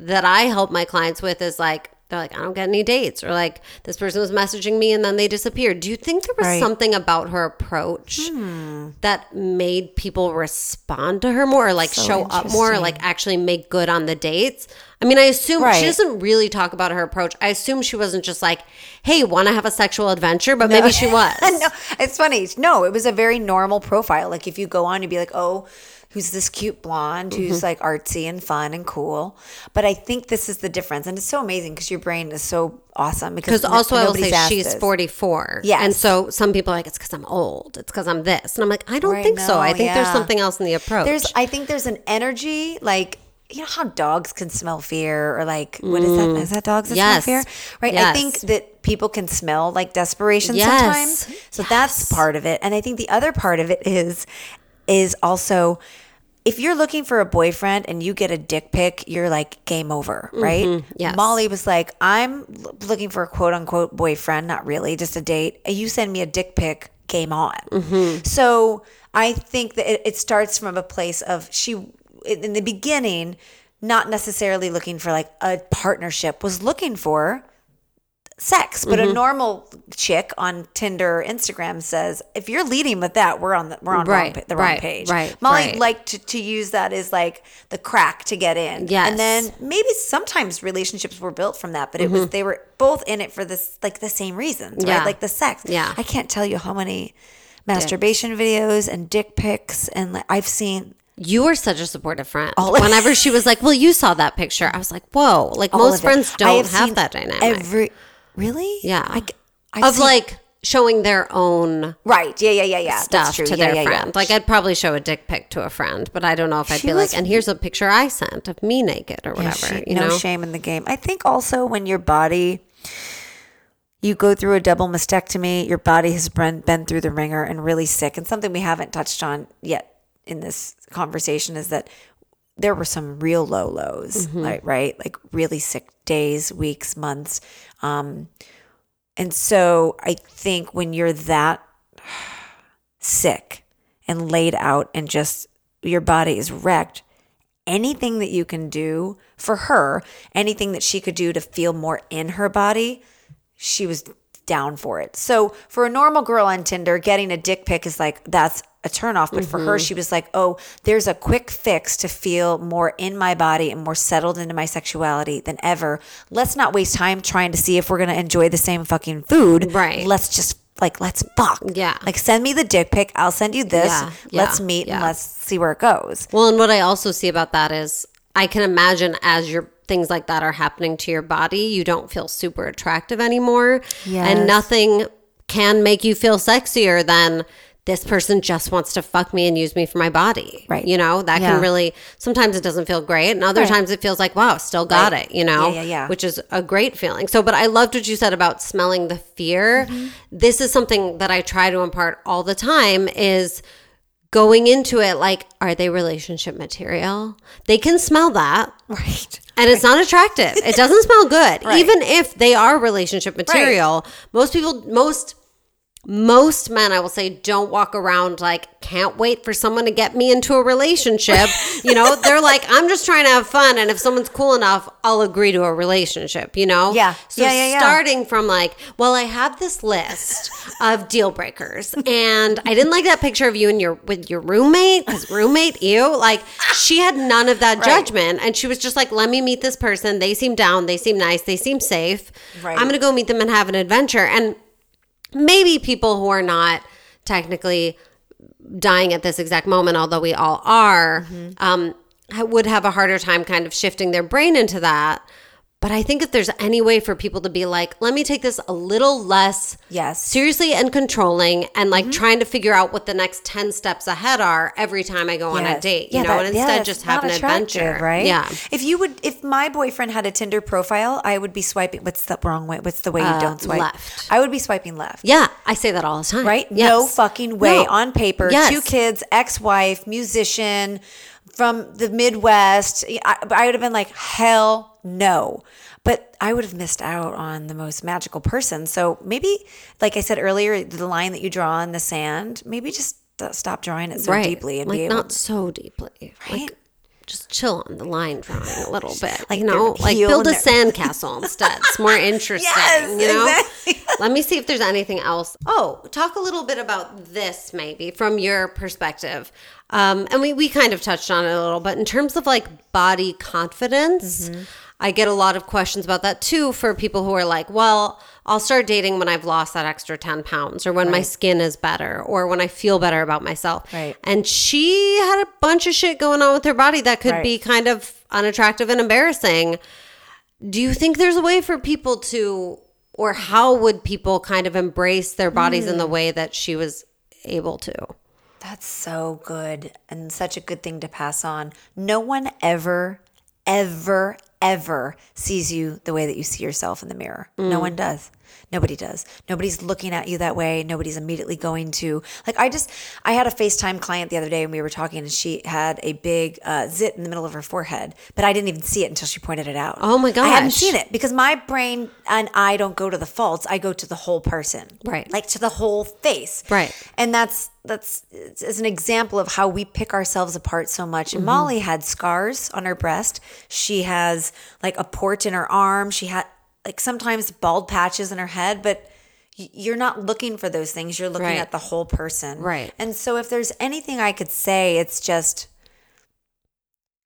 that I help my clients with is like, they're like, I don't get any dates. Or like, this person was messaging me and then they disappeared. Do you think there was right. something about her approach hmm. that made people respond to her more or like so show up more or like actually make good on the dates? I mean, I assume right. she doesn't really talk about her approach. I assume she wasn't just like, hey, want to have a sexual adventure? But no. maybe she was. No, it's funny. No, it was a very normal profile. Like if you go on, you'd be like, oh, who's this cute blonde who's mm-hmm. like artsy and fun and cool. But I think this is the difference. And it's so amazing because your brain is so awesome. Because n- also I will say she's forty-four. Yes. And so some people are like, it's because I'm old. It's because I'm this. And I'm like, I don't right, think no, so. I think yeah. there's something else in the approach. There's, I think there's an energy like, you know how dogs can smell fear or like, mm. what is that? Is that dogs that yes. smell fear? Right. Yes. I think that people can smell like desperation yes. sometimes. So yes. that's part of it. And I think the other part of it is, is also if you're looking for a boyfriend and you get a dick pic, you're like game over, right? Mm-hmm. Yes. Molly was like, I'm looking for a quote unquote boyfriend, not really, just a date. You send me a dick pic, game on. Mm-hmm. So I think that it, it starts from a place of she, in the beginning, not necessarily looking for like a partnership, was looking for sex, but mm-hmm. a normal chick on Tinder, Instagram says, if you're leading with that, we're on the we're on right, wrong, the wrong right, page. Right, Molly right. liked to, to use that as like the crack to get in. Yes. And then maybe sometimes relationships were built from that, but it mm-hmm. was they were both in it for this like the same reasons, yeah. right? Like the sex. Yeah. I can't tell you how many masturbation Dicks. videos and dick pics and like, I've seen. You were such a supportive friend. All Whenever she was like, well, you saw that picture. I was like, whoa. Like most friends don't I have, have that dynamic. Every Really? Yeah. I, I of see. Like showing their own right. Yeah, yeah, yeah, yeah. stuff to yeah, their yeah, friend. Yeah. Like I'd probably show a dick pic to a friend, but I don't know if I'd she be was, like, and here's a picture I sent of me naked or whatever. Yeah, she, you no know? Shame in the game. I think also when your body, you go through a double mastectomy, your body has been, been through the ringer and really sick. And something we haven't touched on yet in this conversation is that there were some real low lows, mm-hmm. like, right? Like really sick days, weeks, months. Um, and so I think when you're that sick and laid out and just your body is wrecked, anything that you can do for her, anything that she could do to feel more in her body, she was down for it. So for a normal girl on Tinder, getting a dick pic is like, that's a turnoff. But mm-hmm. for her, she was like, oh, there's a quick fix to feel more in my body and more settled into my sexuality than ever. Let's not waste time trying to see if we're going to enjoy the same fucking food. Right. Let's just like, let's fuck. Yeah. Like send me the dick pic. I'll send you this. Yeah. Let's yeah. meet yeah. and let's see where it goes. Well, and what I also see about that is I can imagine as your things like that are happening to your body, you don't feel super attractive anymore. Yes. And nothing can make you feel sexier than this person just wants to fuck me and use me for my body. Right. You know, that yeah. can really, sometimes it doesn't feel great. And other right. times it feels like, wow, still got right. it, you know, yeah, yeah, yeah. which is a great feeling. So, but I loved what you said about smelling the fear. Mm-hmm. This is something that I try to impart all the time is going into it like, are they relationship material? They can smell that. Right. And it's right. not attractive. It doesn't smell good. Right. Even if they are relationship material, right. most people, most most men, I will say, don't walk around like, can't wait for someone to get me into a relationship. You know, they're like, I'm just trying to have fun. And if someone's cool enough, I'll agree to a relationship, you know? Yeah. So yeah, yeah, starting yeah. from like, well, I have this list of deal breakers. And I didn't like that picture of you and your with your roommate, because roommate, ew. Like, she had none of that right. judgment. And she was just like, let me meet this person. They seem down. They seem nice. They seem safe. Right. I'm going to go meet them and have an adventure. And maybe people who are not technically dying at this exact moment, although we all are, mm-hmm. um, would have a harder time kind of shifting their brain into that. But I think if there's any way for people to be like, let me take this a little less yes. seriously and controlling and like mm-hmm. trying to figure out what the next ten steps ahead are every time I go yes. on a date, yeah, you know, that, and instead yeah, just have an adventure. Right? Yeah. If you would, if my boyfriend had a Tinder profile, I would be swiping, what's the wrong way? What's the way uh, you don't swipe? Left. I would be swiping left. Yeah. I say that all the time. Right? Yes. No fucking way. No. On paper, yes. two kids, ex-wife, musician, from the Midwest, I, I would have been like, hell no. But I would have missed out on the most magical person. So maybe, like I said earlier, the line that you draw in the sand, maybe just stop drawing it so right. deeply. And like, be able not to, so deeply. Right? Like, just chill on the line drawing a little bit. Like, you know, like build a sandcastle instead. It's more interesting, yes, you know? Exactly. Let me see if there's anything else. Oh, talk a little bit about this maybe from your perspective. Um, and we, we kind of touched on it a little, but in terms of like body confidence, mm-hmm. I get a lot of questions about that too for people who are like, well, I'll start dating when I've lost that extra ten pounds or when right. my skin is better or when I feel better about myself. Right. And she had a bunch of shit going on with her body that could right. be kind of unattractive and embarrassing. Do you think there's a way for people to, or how would people kind of embrace their bodies mm. in the way that she was able to? That's so good and such a good thing to pass on. No one ever, ever, ever sees you the way that you see yourself in the mirror. Mm. No one does. Nobody does. Nobody's looking at you that way. Nobody's immediately going to. Like I just, I had a FaceTime client the other day and we were talking and she had a big uh, zit in the middle of her forehead, but I didn't even see it until she pointed it out. Oh my gosh. I hadn't seen it because my brain and I don't go to the faults. I go to the whole person. Right. Like to the whole face. Right. And that's, that's is an example of how we pick ourselves apart so much. And mm-hmm. Molly had scars on her breast. She has like a port in her arm. She had, like sometimes bald patches in her head, but you're not looking for those things. You're looking right. at the whole person. Right. And so if there's anything I could say, it's just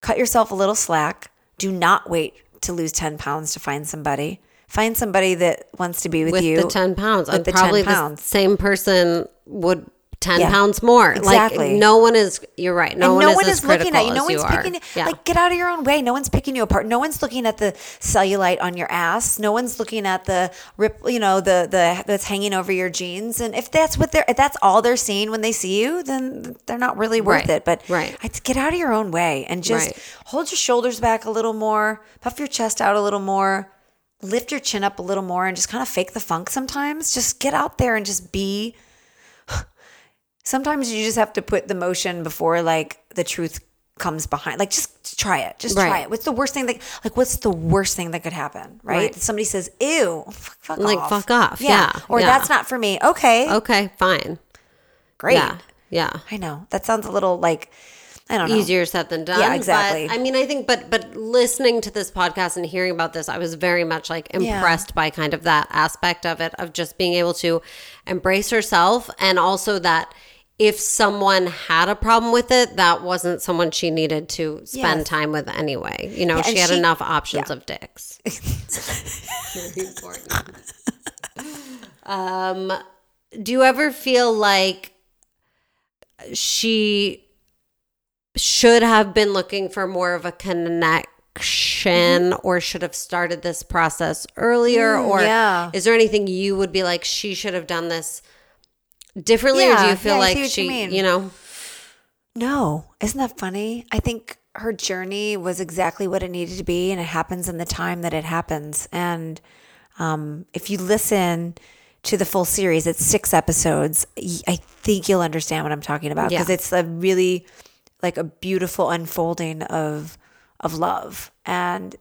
cut yourself a little slack. Do not wait to lose ten pounds to find somebody. Find somebody that wants to be with, with you. With the ten pounds. With the probably ten pounds. The same person would ten yeah. pounds more. Exactly. Like, no one is, you're right. No, no one, one is, is looking at you. No one's you picking you. Yeah. Like, get out of your own way. No one's picking you apart. No one's looking at the cellulite on your ass. No one's looking at the rip, you know, the, the, that's hanging over your jeans. And if that's what they're, if that's all they're seeing when they see you, then they're not really worth right. it. But right. it's get out of your own way and just right. hold your shoulders back a little more, puff your chest out a little more, lift your chin up a little more and just kind of fake the funk sometimes. Just get out there and just be. Sometimes you just have to put the motion before like the truth comes behind. Like just try it. Just right. try it. What's the worst thing that like what's the worst thing that could happen? Right? right. Somebody says, ew, fuck, fuck like, off. Like fuck off. Yeah. yeah. Or yeah. that's not for me. Okay. Okay, fine. Great. Yeah. yeah. I know. That sounds a little like I don't know. Easier said than done. Yeah, exactly. But, I mean, I think, but but listening to this podcast and hearing about this, I was very much like impressed yeah. by kind of that aspect of it, of just being able to embrace herself and also that if someone had a problem with it, that wasn't someone she needed to spend yes. time with anyway. You know, yeah, she had she, enough options yeah. of dicks. Very important. um, do you ever feel like she should have been looking for more of a connection mm-hmm. or should have started this process earlier? Mm, or yeah. is there anything you would be like, she should have done this differently? Yeah, or do you feel yeah, like she, you, you know? No. Isn't that funny? I think her journey was exactly what it needed to be and it happens in the time that it happens. And um, if you listen to the full series, it's six episodes. I think you'll understand what I'm talking about because yeah. it's a really – like a beautiful unfolding of of love. And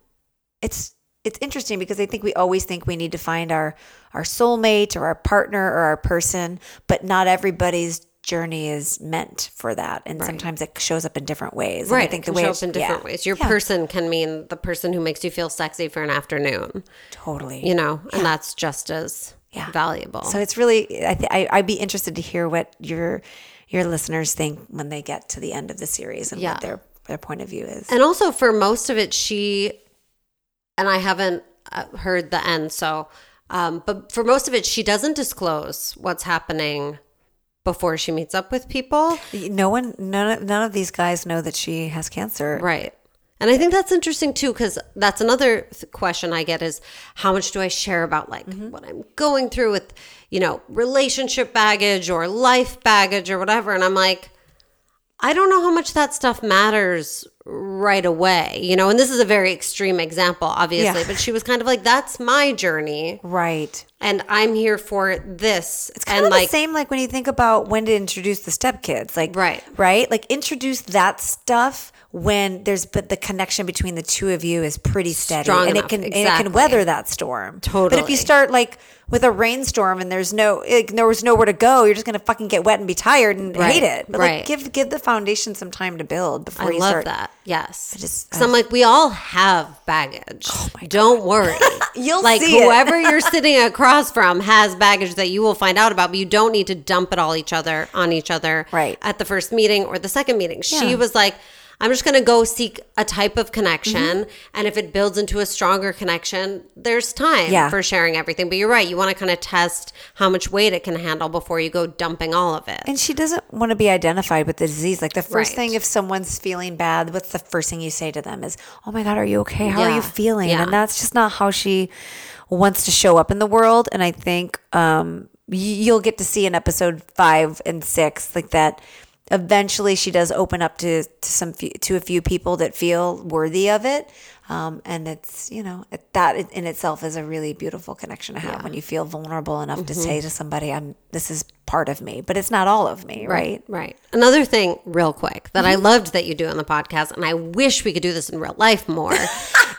it's it's interesting because I think we always think we need to find our, our soulmate or our partner or our person, but not everybody's journey is meant for that. And right. sometimes it shows up in different ways. Right. And I think it can the way show up in different yeah. ways. Your yeah. person can mean the person who makes you feel sexy for an afternoon. Totally. You know, yeah. and that's just as yeah. valuable. So it's really, I th- I, I'd be interested to hear what your, your listeners think when they get to the end of the series and yeah. what their, their point of view is. And also for most of it, she, and I haven't heard the end. So, um, but for most of it, she doesn't disclose what's happening before she meets up with people. No one, none of, none of these guys know that she has cancer. Right. And I think that's interesting too, because that's another th- question I get is how much do I share about like mm-hmm. what I'm going through with, you know, relationship baggage or life baggage or whatever. And I'm like, I don't know how much that stuff matters right away, you know, and this is a very extreme example, obviously, yeah. but she was kind of like, that's my journey. Right. And I'm here for this. It's kind and of like, the same like when you think about when to introduce the stepkids, like, right. right? Like introduce that stuff when there's, but the connection between the two of you is pretty steady. Strong and, enough. It can, exactly. and it can weather that storm. Totally. But if you start like with a rainstorm and there's no, like, there was nowhere to go, you're just going to fucking get wet and be tired and right. hate it. But right. like give, give the foundation some time to build before I you start. I love that. Yes. I just, so I'm like, we all have baggage. Oh my God. Don't worry. You'll like, see it. Whoever you're sitting across from has baggage that you will find out about, but you don't need to dump it all each other on each other right. at the first meeting or the second meeting. Yeah. She was like, I'm just going to go seek a type of connection. Mm-hmm. And if it builds into a stronger connection, there's time yeah. for sharing everything. But you're right. You want to kind of test how much weight it can handle before you go dumping all of it. And she doesn't want to be identified with the disease. Like the first right. thing, if someone's feeling bad, what's the first thing you say to them is, oh my God, are you okay? How yeah. are you feeling? Yeah. And that's just not how she wants to show up in the world. And I think um, you'll get to see in episode five and six, like that eventually she does open up to, to some few, to a few people that feel worthy of it. Um, and it's, you know, that in itself is a really beautiful connection to have yeah. when you feel vulnerable enough mm-hmm. to say to somebody, I'm, this is part of me, but it's not all of me. Right. Right. right. Another thing real quick that mm-hmm. I loved that you do on the podcast, and I wish we could do this in real life more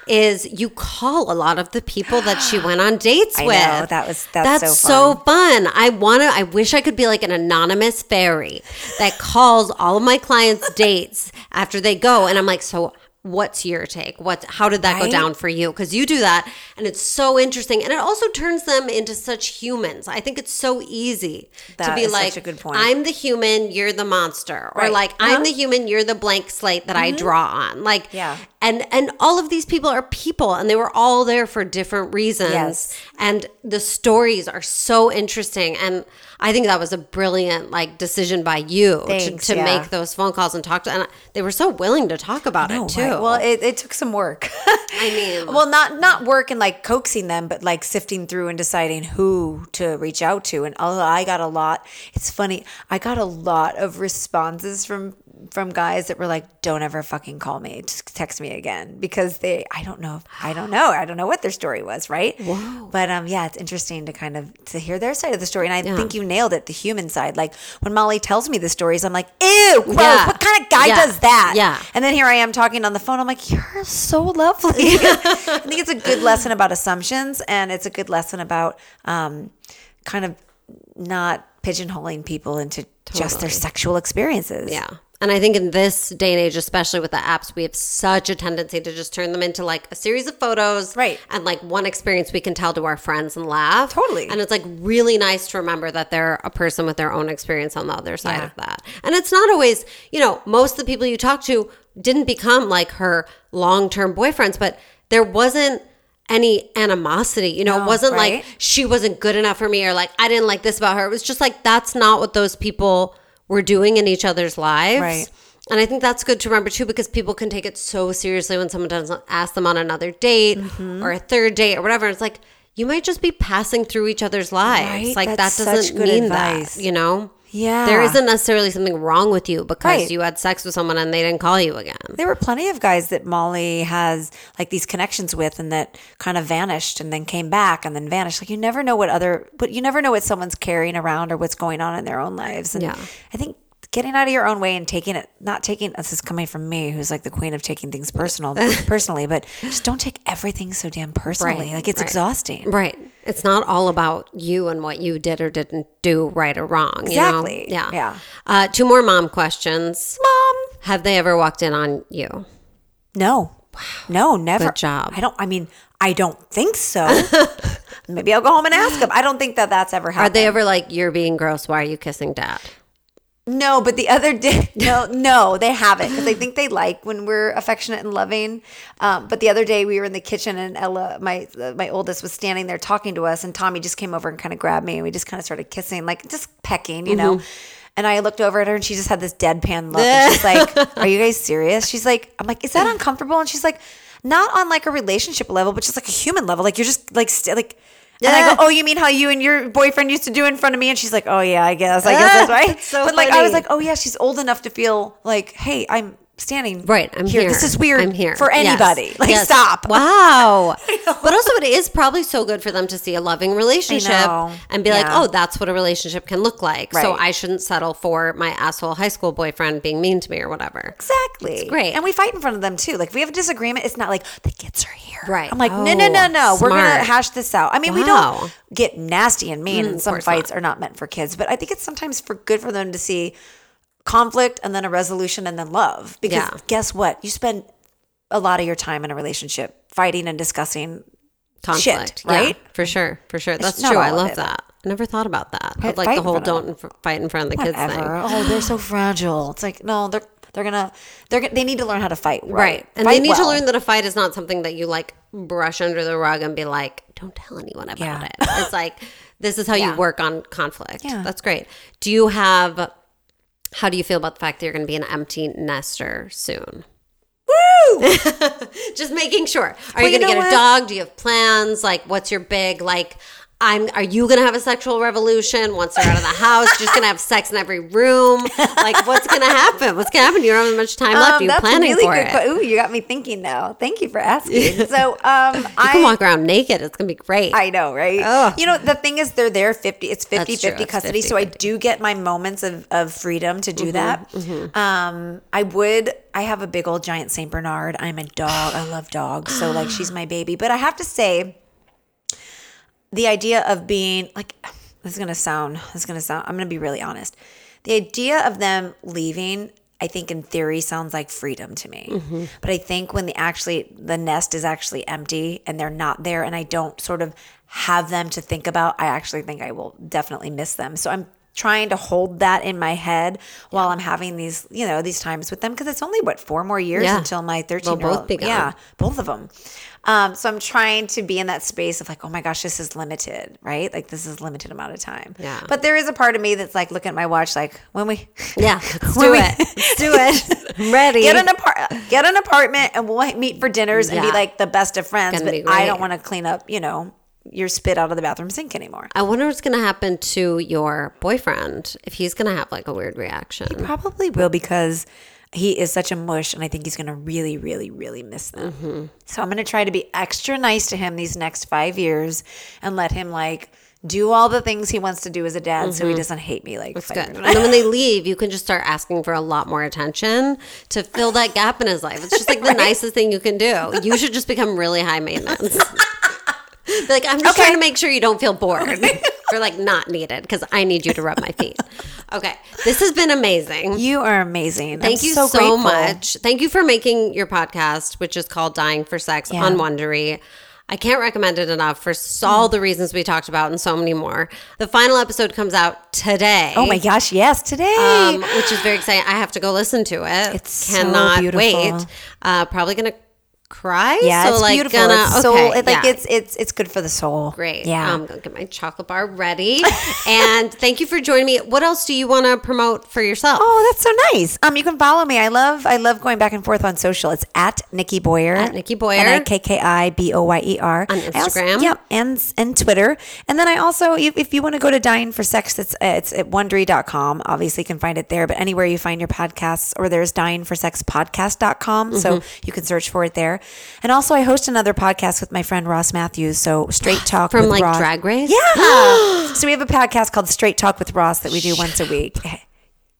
is you call a lot of the people that she went on dates I with. Know, that was, that's, that's so fun. So fun. I want to, I wish I could be like an anonymous fairy that calls all of my clients' dates after they go. And I'm like, so what's your take? What's, how did that right? go down for you? Because you do that and it's so interesting. And it also turns them into such humans. I think it's so easy that to be like, such a good point. I'm the human, you're the monster. Or right. like, uh-huh. I'm the human, you're the blank slate that mm-hmm. I draw on. Like, yeah. and, and all of these people are people and they were all there for different reasons. Yes. And the stories are so interesting. And I think that was a brilliant like decision by you Thanks, to, to yeah. make those phone calls and talk to, and they were so willing to talk about know, it too. Right? Well, it, it took some work. I mean, well, not not work and like coaxing them, but like sifting through and deciding who to reach out to. And I got a lot. It's funny. I got a lot of responses from from guys that were like, "Don't ever fucking call me. Just text me again," because they. I don't know. I don't know. I don't know what their story was. Right. Wow. But um, yeah, it's interesting to kind of to hear their side of the story. And I yeah. think you nailed it. The human side. Like when Molly tells me the stories, I'm like, "Ew, gross. Yeah. What kind of guy yeah. does that?" Yeah. And then here I am talking on the phone. I'm like, you're so lovely. I think it's a good lesson about assumptions, and it's a good lesson about um, kind of not pigeonholing people into totally. Just their sexual experiences. Yeah. And I think in this day and age, especially with the apps, we have such a tendency to just turn them into like a series of photos. Right. And like one experience we can tell to our friends and laugh. Totally. And it's like really nice to remember that they're a person with their own experience on the other side yeah. of that. And it's not always, you know, most of the people you talk to didn't become like her long-term boyfriends, but there wasn't any animosity, you know, no, it wasn't right? like she wasn't good enough for me or like I didn't like this about her. It was just like that's not what those people were doing in each other's lives. Right. And I think that's good to remember too, because people can take it so seriously when someone doesn't ask them on another date mm-hmm. or a third date or whatever. It's like you might just be passing through each other's lives. Right? Like that's that doesn't mean advice. That, you know? Yeah. There isn't necessarily something wrong with you because right. you had sex with someone and they didn't call you again. There were plenty of guys that Molly has like these connections with and that kind of vanished and then came back and then vanished. Like you never know what other, but you never know what someone's carrying around or what's going on in their own lives. And yeah. I think getting out of your own way and taking it, not taking, this is coming from me, who's like the queen of taking things personal, personally, but just don't take everything so damn personally. Right, like it's right. exhausting. Right. It's not all about you and what you did or didn't do, right or wrong. Exactly. You know? Yeah. Yeah. Uh, two more mom questions. Mom. Have they ever walked in on you? No. Wow. No, never. Good job. I don't, I mean, I don't think so. Maybe I'll go home and ask them. I don't think that that's ever happened. Are they ever like, you're being gross. Why are you kissing dad? No, but the other day, no, no, they haven't. Because I think they like when we're affectionate and loving. Um, but the other day we were in the kitchen and Ella, my my oldest, was standing there talking to us. And Tommy just came over and kind of grabbed me. And we just kind of started kissing, like just pecking, you mm-hmm. know. And I looked over at her and she just had this deadpan look. And she's like, are you guys serious? She's like, I'm like, is that uncomfortable? And she's like, not on like a relationship level, but just like a human level. Like you're just like, st- like. Yeah. And I go, oh, you mean how you and your boyfriend used to do in front of me? And she's like, oh, yeah, I guess. I guess that's right. That's so but like, funny. I was like, oh, yeah, she's old enough to feel like, hey, I'm standing right. I'm here. here. This is weird I'm here. for anybody. Yes. Like, yes. stop. Wow. But also it is probably so good for them to see a loving relationship and be yeah. like, oh, that's what a relationship can look like. Right. So I shouldn't settle for my asshole high school boyfriend being mean to me or whatever. Exactly. It's great. And we fight in front of them too. Like if we have a disagreement, it's not like the kids are here. Right. I'm like, oh, no, no, no, no. Smart. We're going to hash this out. I mean, wow. we don't get nasty and mean mm, and some fights not. are not meant for kids. But I think it's sometimes for good for them to see conflict and then a resolution and then love. Because yeah. guess what? You spend a lot of your time in a relationship fighting and discussing conflict, shit, right? Yeah, for sure. For sure. That's true. I love that. I never thought about that. I'd like the whole don't inf- fight in front of the Whatever. kids thing. Oh, they're so fragile. It's like, no, they're they're gonna they're gonna, they need to learn how to fight. Right. right. And fight they need well. to learn that a fight is not something that you like brush under the rug and be like, don't tell anyone about yeah. it. It's like this is how yeah. you work on conflict. Yeah. That's great. Do you have How do you feel about the fact that you're going to be an empty nester soon? Woo! Just making sure. Are well, you, you going to get what? a dog? Do you have plans? Like, what's your big, like, I'm, are you going to have a sexual revolution once you're out of the house? Just going to have sex in every room? Like, what's going to happen? What's going to happen? You don't have much time um, left. Are you planning really for good it? Qu- Ooh, you got me thinking now. Thank you for asking. So, um, I you can walk around naked. It's going to be great. I know, right? Ugh. You know, the thing is they're there fifty. It's fifty-fifty custody. fifty, so I do get my moments of, of freedom to do mm-hmm, that. Mm-hmm. Um, I would... I have a big old giant Saint Bernard. I'm a dog. I love dogs. So, like, she's my baby. But I have to say... The idea of being like, this is going to sound, this is going to sound, I'm going to be really honest. The idea of them leaving, I think in theory sounds like freedom to me. Mm-hmm. But I think when the actually, the nest is actually empty and they're not there and I don't sort of have them to think about, I actually think I will definitely miss them. So I'm trying to hold that in my head while I'm having these, you know, these times with them. Because it's only, what, four more years yeah. until my thirteen-year-old. They'll both be gone. Yeah, both of them. Um, so I'm trying to be in that space of like, oh my gosh, this is limited, right? Like this is a limited amount of time. Yeah. But there is a part of me that's like, looking at my watch, like when we, yeah, let's do we, it, let's do it, I'm ready. Get an apart, get an apartment, and we'll meet for dinners yeah. and be like the best of friends. Gonna but I don't want to clean up, you know, your spit out of the bathroom sink anymore. I wonder what's going to happen to your boyfriend if he's going to have like a weird reaction. He probably will because he is such a mush, and I think he's going to really, really, really miss them. Mm-hmm. So I'm going to try to be extra nice to him these next five years and let him, like, do all the things he wants to do as a dad mm-hmm. so he doesn't hate me. Like, that's good. And then when they leave, you can just start asking for a lot more attention to fill that gap in his life. It's just, like, the right? nicest thing you can do. You should just become really high maintenance. Like, I'm just okay. trying to make sure you don't feel bored. Okay. Or like not needed because I need you to rub my feet. Okay. This has been amazing. You are amazing. Thank I'm you so, so much. Thank you for making your podcast, which is called Dying for Sex yeah. on Wondery. I can't recommend it enough for all the reasons we talked about and so many more. The final episode comes out today. Oh my gosh, yes, today. Um, which is very exciting. I have to go listen to it. It's Cannot so beautiful. Wait. Uh, probably going to cry yeah so it's like beautiful gonna, it's soul, okay, it, like yeah. it's it's it's good for the soul. Great. Yeah, I'm um, gonna get my chocolate bar ready. And thank you for joining me. What else do you want to promote for yourself? Oh, that's so nice. Um you can follow me. I love I love going back and forth on social. It's at Nikki Boyer at Nikki Boyer N I K K I B O Y E R on Instagram also, yeah and and Twitter. And then I also if, if you want to go to Dying for Sex, it's it's at wondery dot com. Obviously you can find it there, but anywhere you find your podcasts, or there's dying for sex podcast dot com. Mm-hmm. So you can search for it there. And also I host another podcast with my friend Ross Matthews. So Straight Talk From with like Ross. Drag Race? Yeah. So we have a podcast called Straight Talk with Ross that we do Shut once a week. Up.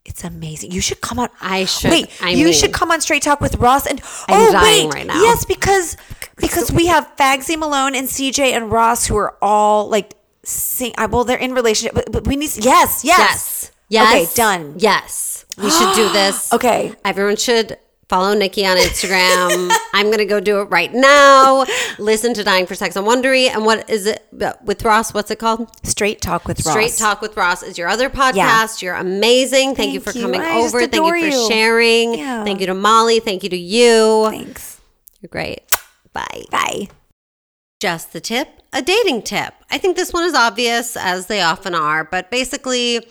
It's amazing. You should come on. I should. Wait, I you mean, should come on Straight Talk with Ross. And I'm oh dying wait, right now. Yes, because because we have Fagsy Malone and C J and Ross, who are all like, sing, well, they're in relationship, but, but we need. Yes, yes, yes, yes. Okay, done. Yes, we should do this. Okay, everyone should follow Nikki on Instagram. I'm gonna go do it right now. Listen to Dying for Sex on Wondery, and what is it with Ross? What's it called? Straight Talk with Ross. Straight Talk with Ross is your other podcast. Yeah. You're amazing. Thank, Thank you for coming you. over. Thank you for you. sharing. Yeah. Thank you to Molly. Thank you to you. Thanks. You're great. Bye. Bye. Just the tip, a dating tip. I think this one is obvious, as they often are, but basically,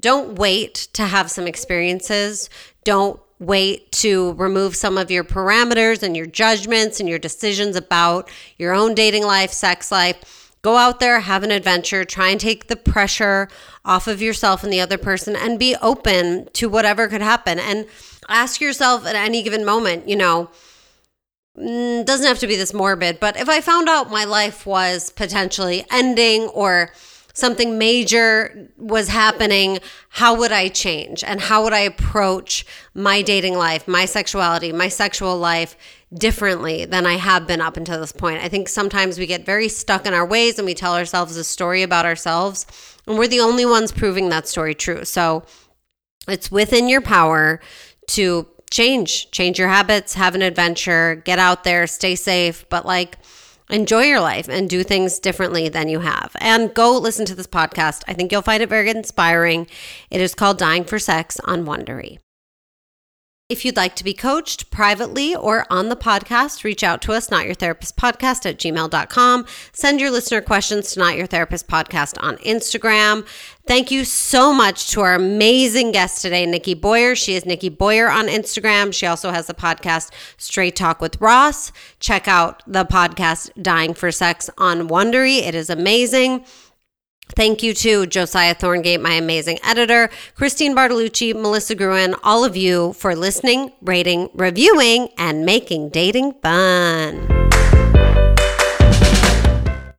don't wait to have some experiences. Don't wait to remove some of your parameters and your judgments and your decisions about your own dating life, sex life. Go out there, have an adventure, try and take the pressure off of yourself and the other person, and be open to whatever could happen. And ask yourself at any given moment, you know, doesn't have to be this morbid, but if I found out my life was potentially ending or something major was happening, how would I change? And how would I approach my dating life, my sexuality, my sexual life differently than I have been up until this point? I think sometimes we get very stuck in our ways and we tell ourselves a story about ourselves, and we're the only ones proving that story true. So it's within your power to change, change your habits, have an adventure, get out there, stay safe, but like, enjoy your life and do things differently than you have. And go listen to this podcast. I think you'll find it very inspiring. It is called Dying for Sex on Wondery. If you'd like to be coached privately or on the podcast, reach out to us, notyourtherapistpodcast at gmail dot com. Send your listener questions to notyourtherapistpodcast on Instagram. Thank you so much to our amazing guest today, Nikki Boyer. She is Nikki Boyer on Instagram. She also has the podcast Straight Talk with Ross. Check out the podcast Dying for Sex on Wondery. It is amazing. Thank you to Josiah Thorngate, my amazing editor, Christine Bartolucci, Melissa Gruen, all of you for listening, rating, reviewing, and making dating fun.